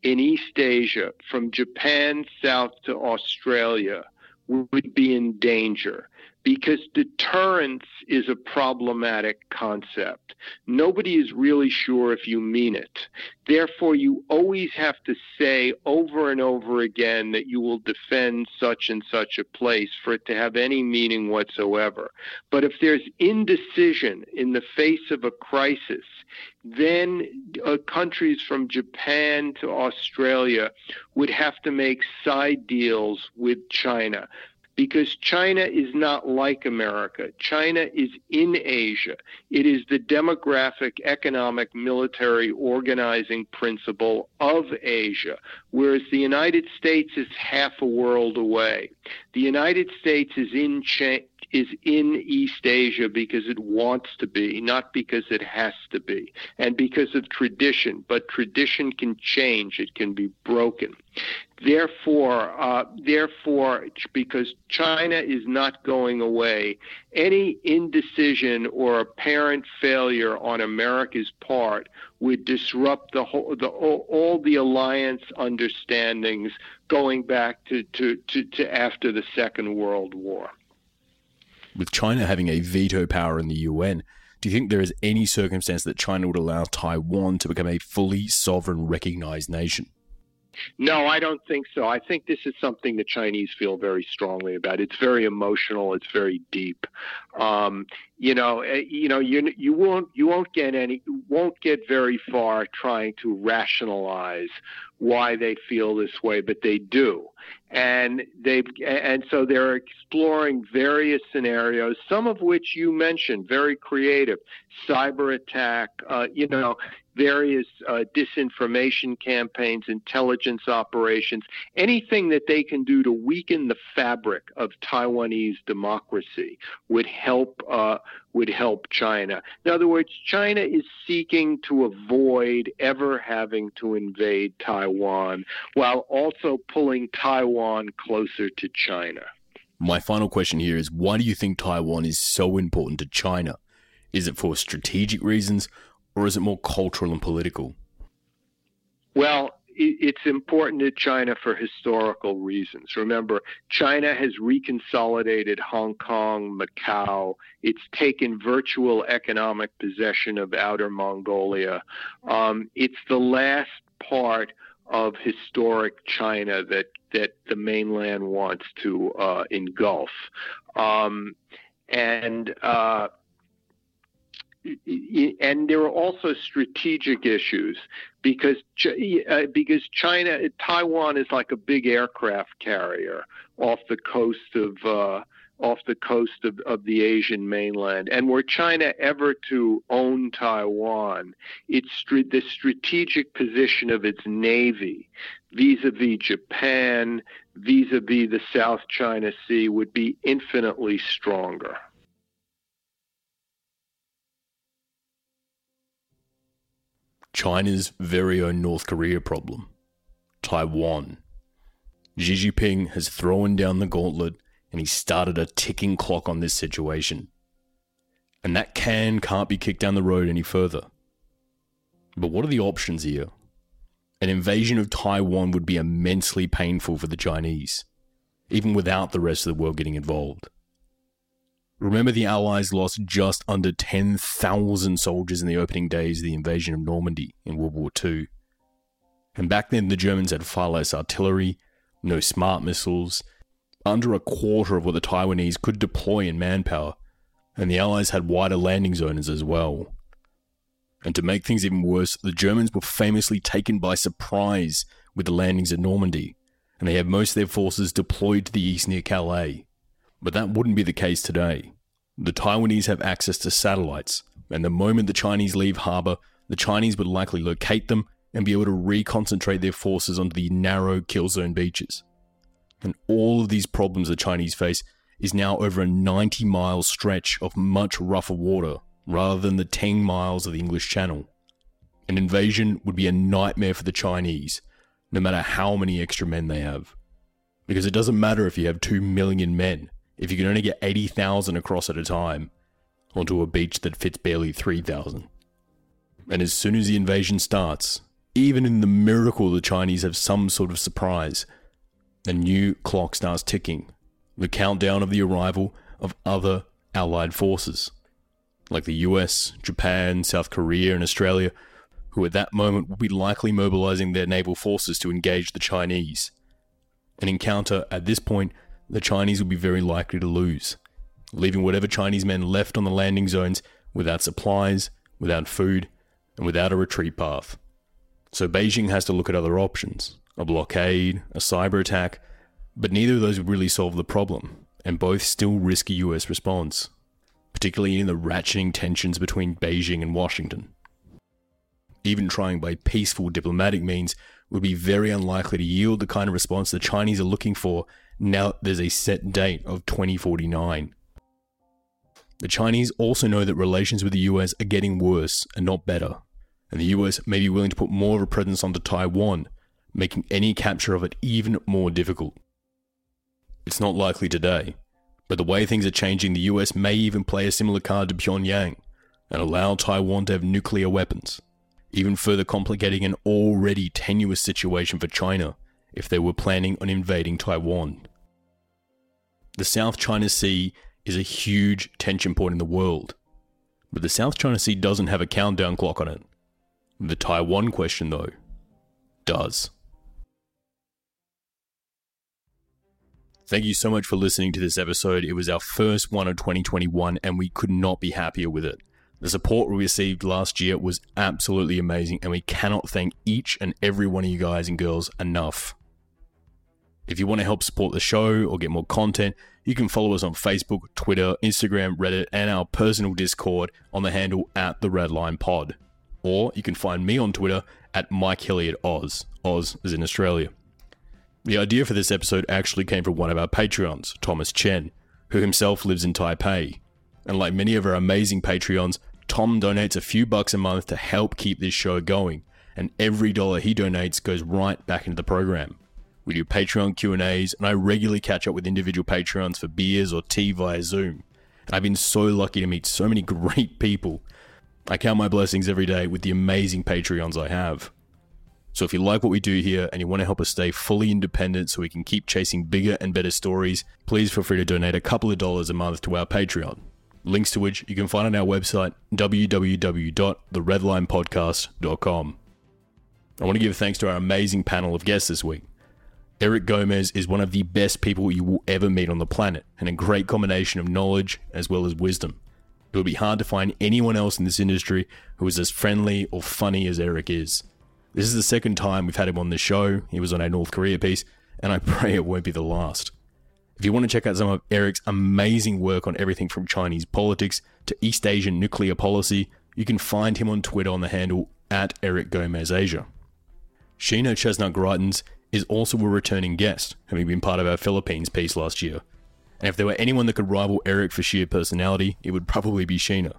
in East Asia, from Japan south to Australia, would be in danger, because deterrence is a problematic concept. Nobody is really sure if you mean it. Therefore, you always have to say over and over again that you will defend such and such a place for it to have any meaning whatsoever. But if there's indecision in the face of a crisis, then uh, countries from Japan to Australia would have to make side deals with China, because China is not like America. China is in Asia. It is the demographic, economic, military organizing principle of Asia, whereas the United States is half a world away. The United States is in China. Is in East Asia because it wants to be, not because it has to be, and because of tradition. But tradition can change. It can be broken. Therefore, uh, therefore, because China is not going away, any indecision or apparent failure on America's part would disrupt the whole, the, all, all the alliance understandings going back to, to, to, to after the Second World War. With China having a veto power in the U N, do you think there is any circumstance that China would allow Taiwan to become a fully sovereign, recognized nation? No, I don't think so. I think this is something the Chinese feel very strongly about. It's very emotional. It's very deep. Um, you know, you know, you you won't you won't get any won't get very far trying to rationalize why they feel this way, but they do. And they and so they're exploring various scenarios, some of which you mentioned, very creative, cyber attack, uh, you know, various uh, disinformation campaigns, intelligence operations, anything that they can do to weaken the fabric of Taiwanese democracy would help uh, would help China. In other words, China is seeking to avoid ever having to invade Taiwan, while also pulling Taiwan closer to China. My final question here is, why do you think Taiwan is so important to China? Is it for strategic reasons, or is it more cultural and political? Well, it's important to China for historical reasons. Remember, China has reconsolidated Hong Kong, Macau. It's taken virtual economic possession of Outer Mongolia. Um, it's the last part of historic China that, that the mainland wants to uh, engulf. Um, and... Uh, And there are also strategic issues, because uh, because China, Taiwan is like a big aircraft carrier off the coast of uh, off the coast of, of the Asian mainland. And were China ever to own Taiwan, it's st- the strategic position of its navy vis-a-vis Japan, vis-a-vis the South China Sea, would be infinitely stronger. China's very own North Korea problem, Taiwan. Xi Jinping has thrown down the gauntlet, and he started a ticking clock on this situation. And that can can't be kicked down the road any further. But what are the options here? An invasion of Taiwan would be immensely painful for the Chinese, even without the rest of the world getting involved. Remember, the Allies lost just under ten thousand soldiers in the opening days of the invasion of Normandy in World War Two. And back then, the Germans had far less artillery, no smart missiles, under a quarter of what the Taiwanese could deploy in manpower, and the Allies had wider landing zones as well. And to make things even worse, the Germans were famously taken by surprise with the landings at Normandy, and they had most of their forces deployed to the east near Calais. But that wouldn't be the case today. The Taiwanese have access to satellites, and the moment the Chinese leave harbour, the Chinese would likely locate them and be able to reconcentrate their forces onto the narrow kill zone beaches. And all of these problems the Chinese face is now over a ninety mile stretch of much rougher water, rather than the ten miles of the English Channel. An invasion would be a nightmare for the Chinese, no matter how many extra men they have. Because it doesn't matter if you have two million men, if you can only get eighty thousand across at a time onto a beach that fits barely three thousand. And as soon as the invasion starts, even in the miracle the Chinese have some sort of surprise, a new clock starts ticking, the countdown of the arrival of other allied forces, like the U S, Japan, South Korea and Australia, who at that moment will be likely mobilizing their naval forces to engage the Chinese. An encounter at this point the Chinese will be very likely to lose, leaving whatever Chinese men left on the landing zones without supplies, without food, and without a retreat path. So Beijing has to look at other options, a blockade, a cyber attack, but neither of those would really solve the problem, and both still risk a U S response, particularly in the ratcheting tensions between Beijing and Washington. Even trying by peaceful diplomatic means would be very unlikely to yield the kind of response the Chinese are looking for now that there's a set date of twenty forty-nine. The Chinese also know that relations with the U S are getting worse and not better, and the U S may be willing to put more of a presence onto Taiwan, making any capture of it even more difficult. It's not likely today, but the way things are changing, the U S may even play a similar card to Pyongyang and allow Taiwan to have nuclear weapons, even further complicating an already tenuous situation for China if they were planning on invading Taiwan. The South China Sea is a huge tension point in the world, but the South China Sea doesn't have a countdown clock on it. The Taiwan question, though, does. Thank you so much for listening to this episode. It was our first one of twenty twenty-one, and we could not be happier with it. The support we received last year was absolutely amazing, and we cannot thank each and every one of you guys and girls enough. If you want to help support the show or get more content, you can follow us on Facebook, Twitter, Instagram, Reddit, and our personal Discord on the handle at The Red Line Pod. Or you can find me on Twitter at Mike Hilliard Oz. Oz is in Australia. The idea for this episode actually came from one of our Patreons, Thomas Chen, who himself lives in Taipei. And like many of our amazing Patreons, Tom donates a few bucks a month to help keep this show going, and every dollar he donates goes right back into the program. We do Patreon Q and A's, and I regularly catch up with individual Patreons for beers or tea via Zoom. And I've been so lucky to meet so many great people. I count my blessings every day with the amazing Patreons I have. So if you like what we do here and you want to help us stay fully independent so we can keep chasing bigger and better stories, please feel free to donate a couple of dollars a month to our Patreon. Links to which you can find on our website, w w w dot the red line podcast dot com. I want to give thanks to our amazing panel of guests this week. Eric Gomez is one of the best people you will ever meet on the planet, and a great combination of knowledge as well as wisdom. It would be hard to find anyone else in this industry who is as friendly or funny as Eric is. This is the second time we've had him on the show. He was on our North Korea piece, and I pray it won't be the last. If you want to check out some of Eric's amazing work on everything from Chinese politics to East Asian nuclear policy, you can find him on Twitter on the handle at Eric Gomez Asia. Sheena Chestnut Greitens is also a returning guest, having been part of our Philippines piece last year. And if there were anyone that could rival Eric for sheer personality, it would probably be Sheena.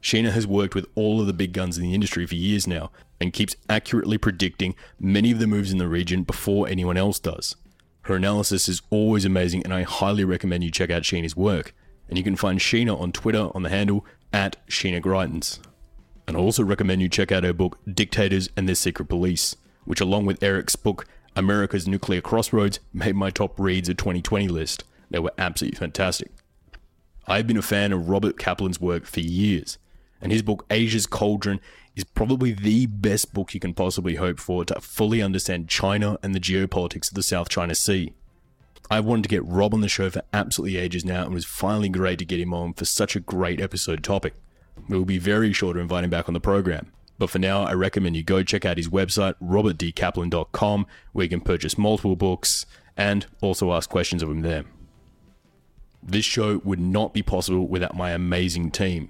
Sheena has worked with all of the big guns in the industry for years now, and keeps accurately predicting many of the moves in the region before anyone else does. Her analysis is always amazing, and I highly recommend you check out Sheena's work. And you can find Sheena on Twitter on the handle at Sheena Greitens. And I also recommend you check out her book Dictators and the Secret Police, which along with Eric's book America's Nuclear Crossroads made my top reads of twenty twenty list. They were absolutely fantastic. I've been a fan of Robert Kaplan's work for years, and his book Asia's Cauldron is probably the best book you can possibly hope for to fully understand China and the geopolitics of the South China Sea. I've wanted to get Rob on the show for absolutely ages now, and it was finally great to get him on for such a great episode topic. We will be very sure to invite him back on the program. But for now, I recommend you go check out his website, robert d kaplan dot com, where you can purchase multiple books and also ask questions of him there. This show would not be possible without my amazing team.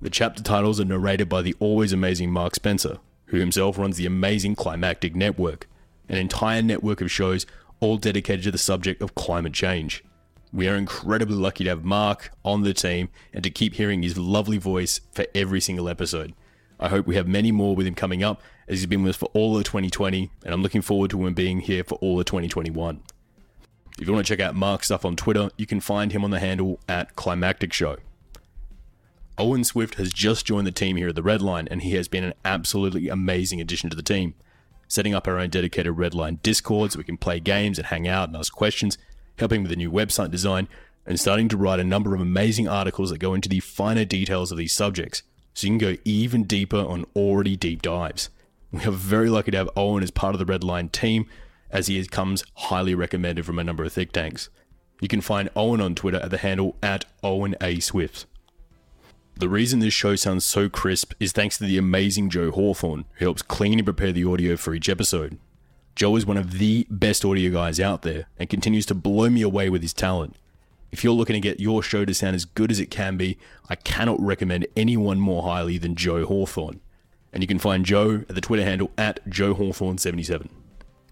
The chapter titles are narrated by the always amazing Mark Spencer, who himself runs the amazing Climactic Network, an entire network of shows all dedicated to the subject of climate change. We are incredibly lucky to have Mark on the team and to keep hearing his lovely voice for every single episode. I hope we have many more with him coming up, as he's been with us for all of twenty twenty, and I'm looking forward to him being here for all of twenty twenty-one. If you want to check out Mark's stuff on Twitter, you can find him on the handle at Climactic Show. Owen Swift has just joined the team here at the Red Line, and he has been an absolutely amazing addition to the team, setting up our own dedicated Red Line Discord so we can play games and hang out and ask questions, helping with the new website design, and starting to write a number of amazing articles that go into the finer details of these subjects, so you can go even deeper on already deep dives. We are very lucky to have Owen as part of the Red Line team, as he comes highly recommended from a number of think tanks. You can find Owen on Twitter at the handle at Owen A. Swift. The reason this show sounds so crisp is thanks to the amazing Joe Hawthorne, who helps clean and prepare the audio for each episode. Joe is one of the best audio guys out there and continues to blow me away with his talent. If you're looking to get your show to sound as good as it can be, I cannot recommend anyone more highly than Joe Hawthorne. And you can find Joe at the Twitter handle at Joe Hawthorne seventy-seven.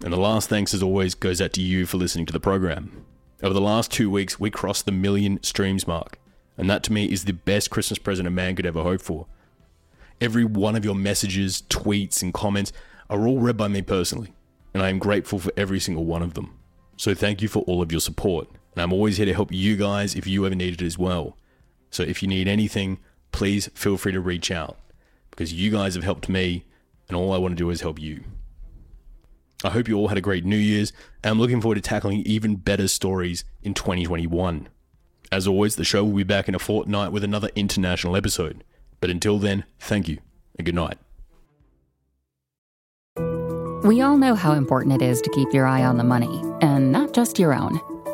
And the last thanks, as always, goes out to you for listening to the program. Over the last two weeks, we crossed the million streams mark. And that to me is the best Christmas present a man could ever hope for. Every one of your messages, tweets, and comments are all read by me personally, and I am grateful for every single one of them. So thank you for all of your support, and I'm always here to help you guys if you ever need it as well. So if you need anything, please feel free to reach out, because you guys have helped me, and all I want to do is help you. I hope you all had a great New Year's, and I'm looking forward to tackling even better stories in twenty twenty-one. As always, the show will be back in a fortnight with another international episode. But until then, thank you and good night. We all know how important it is to keep your eye on the money, and not just your own.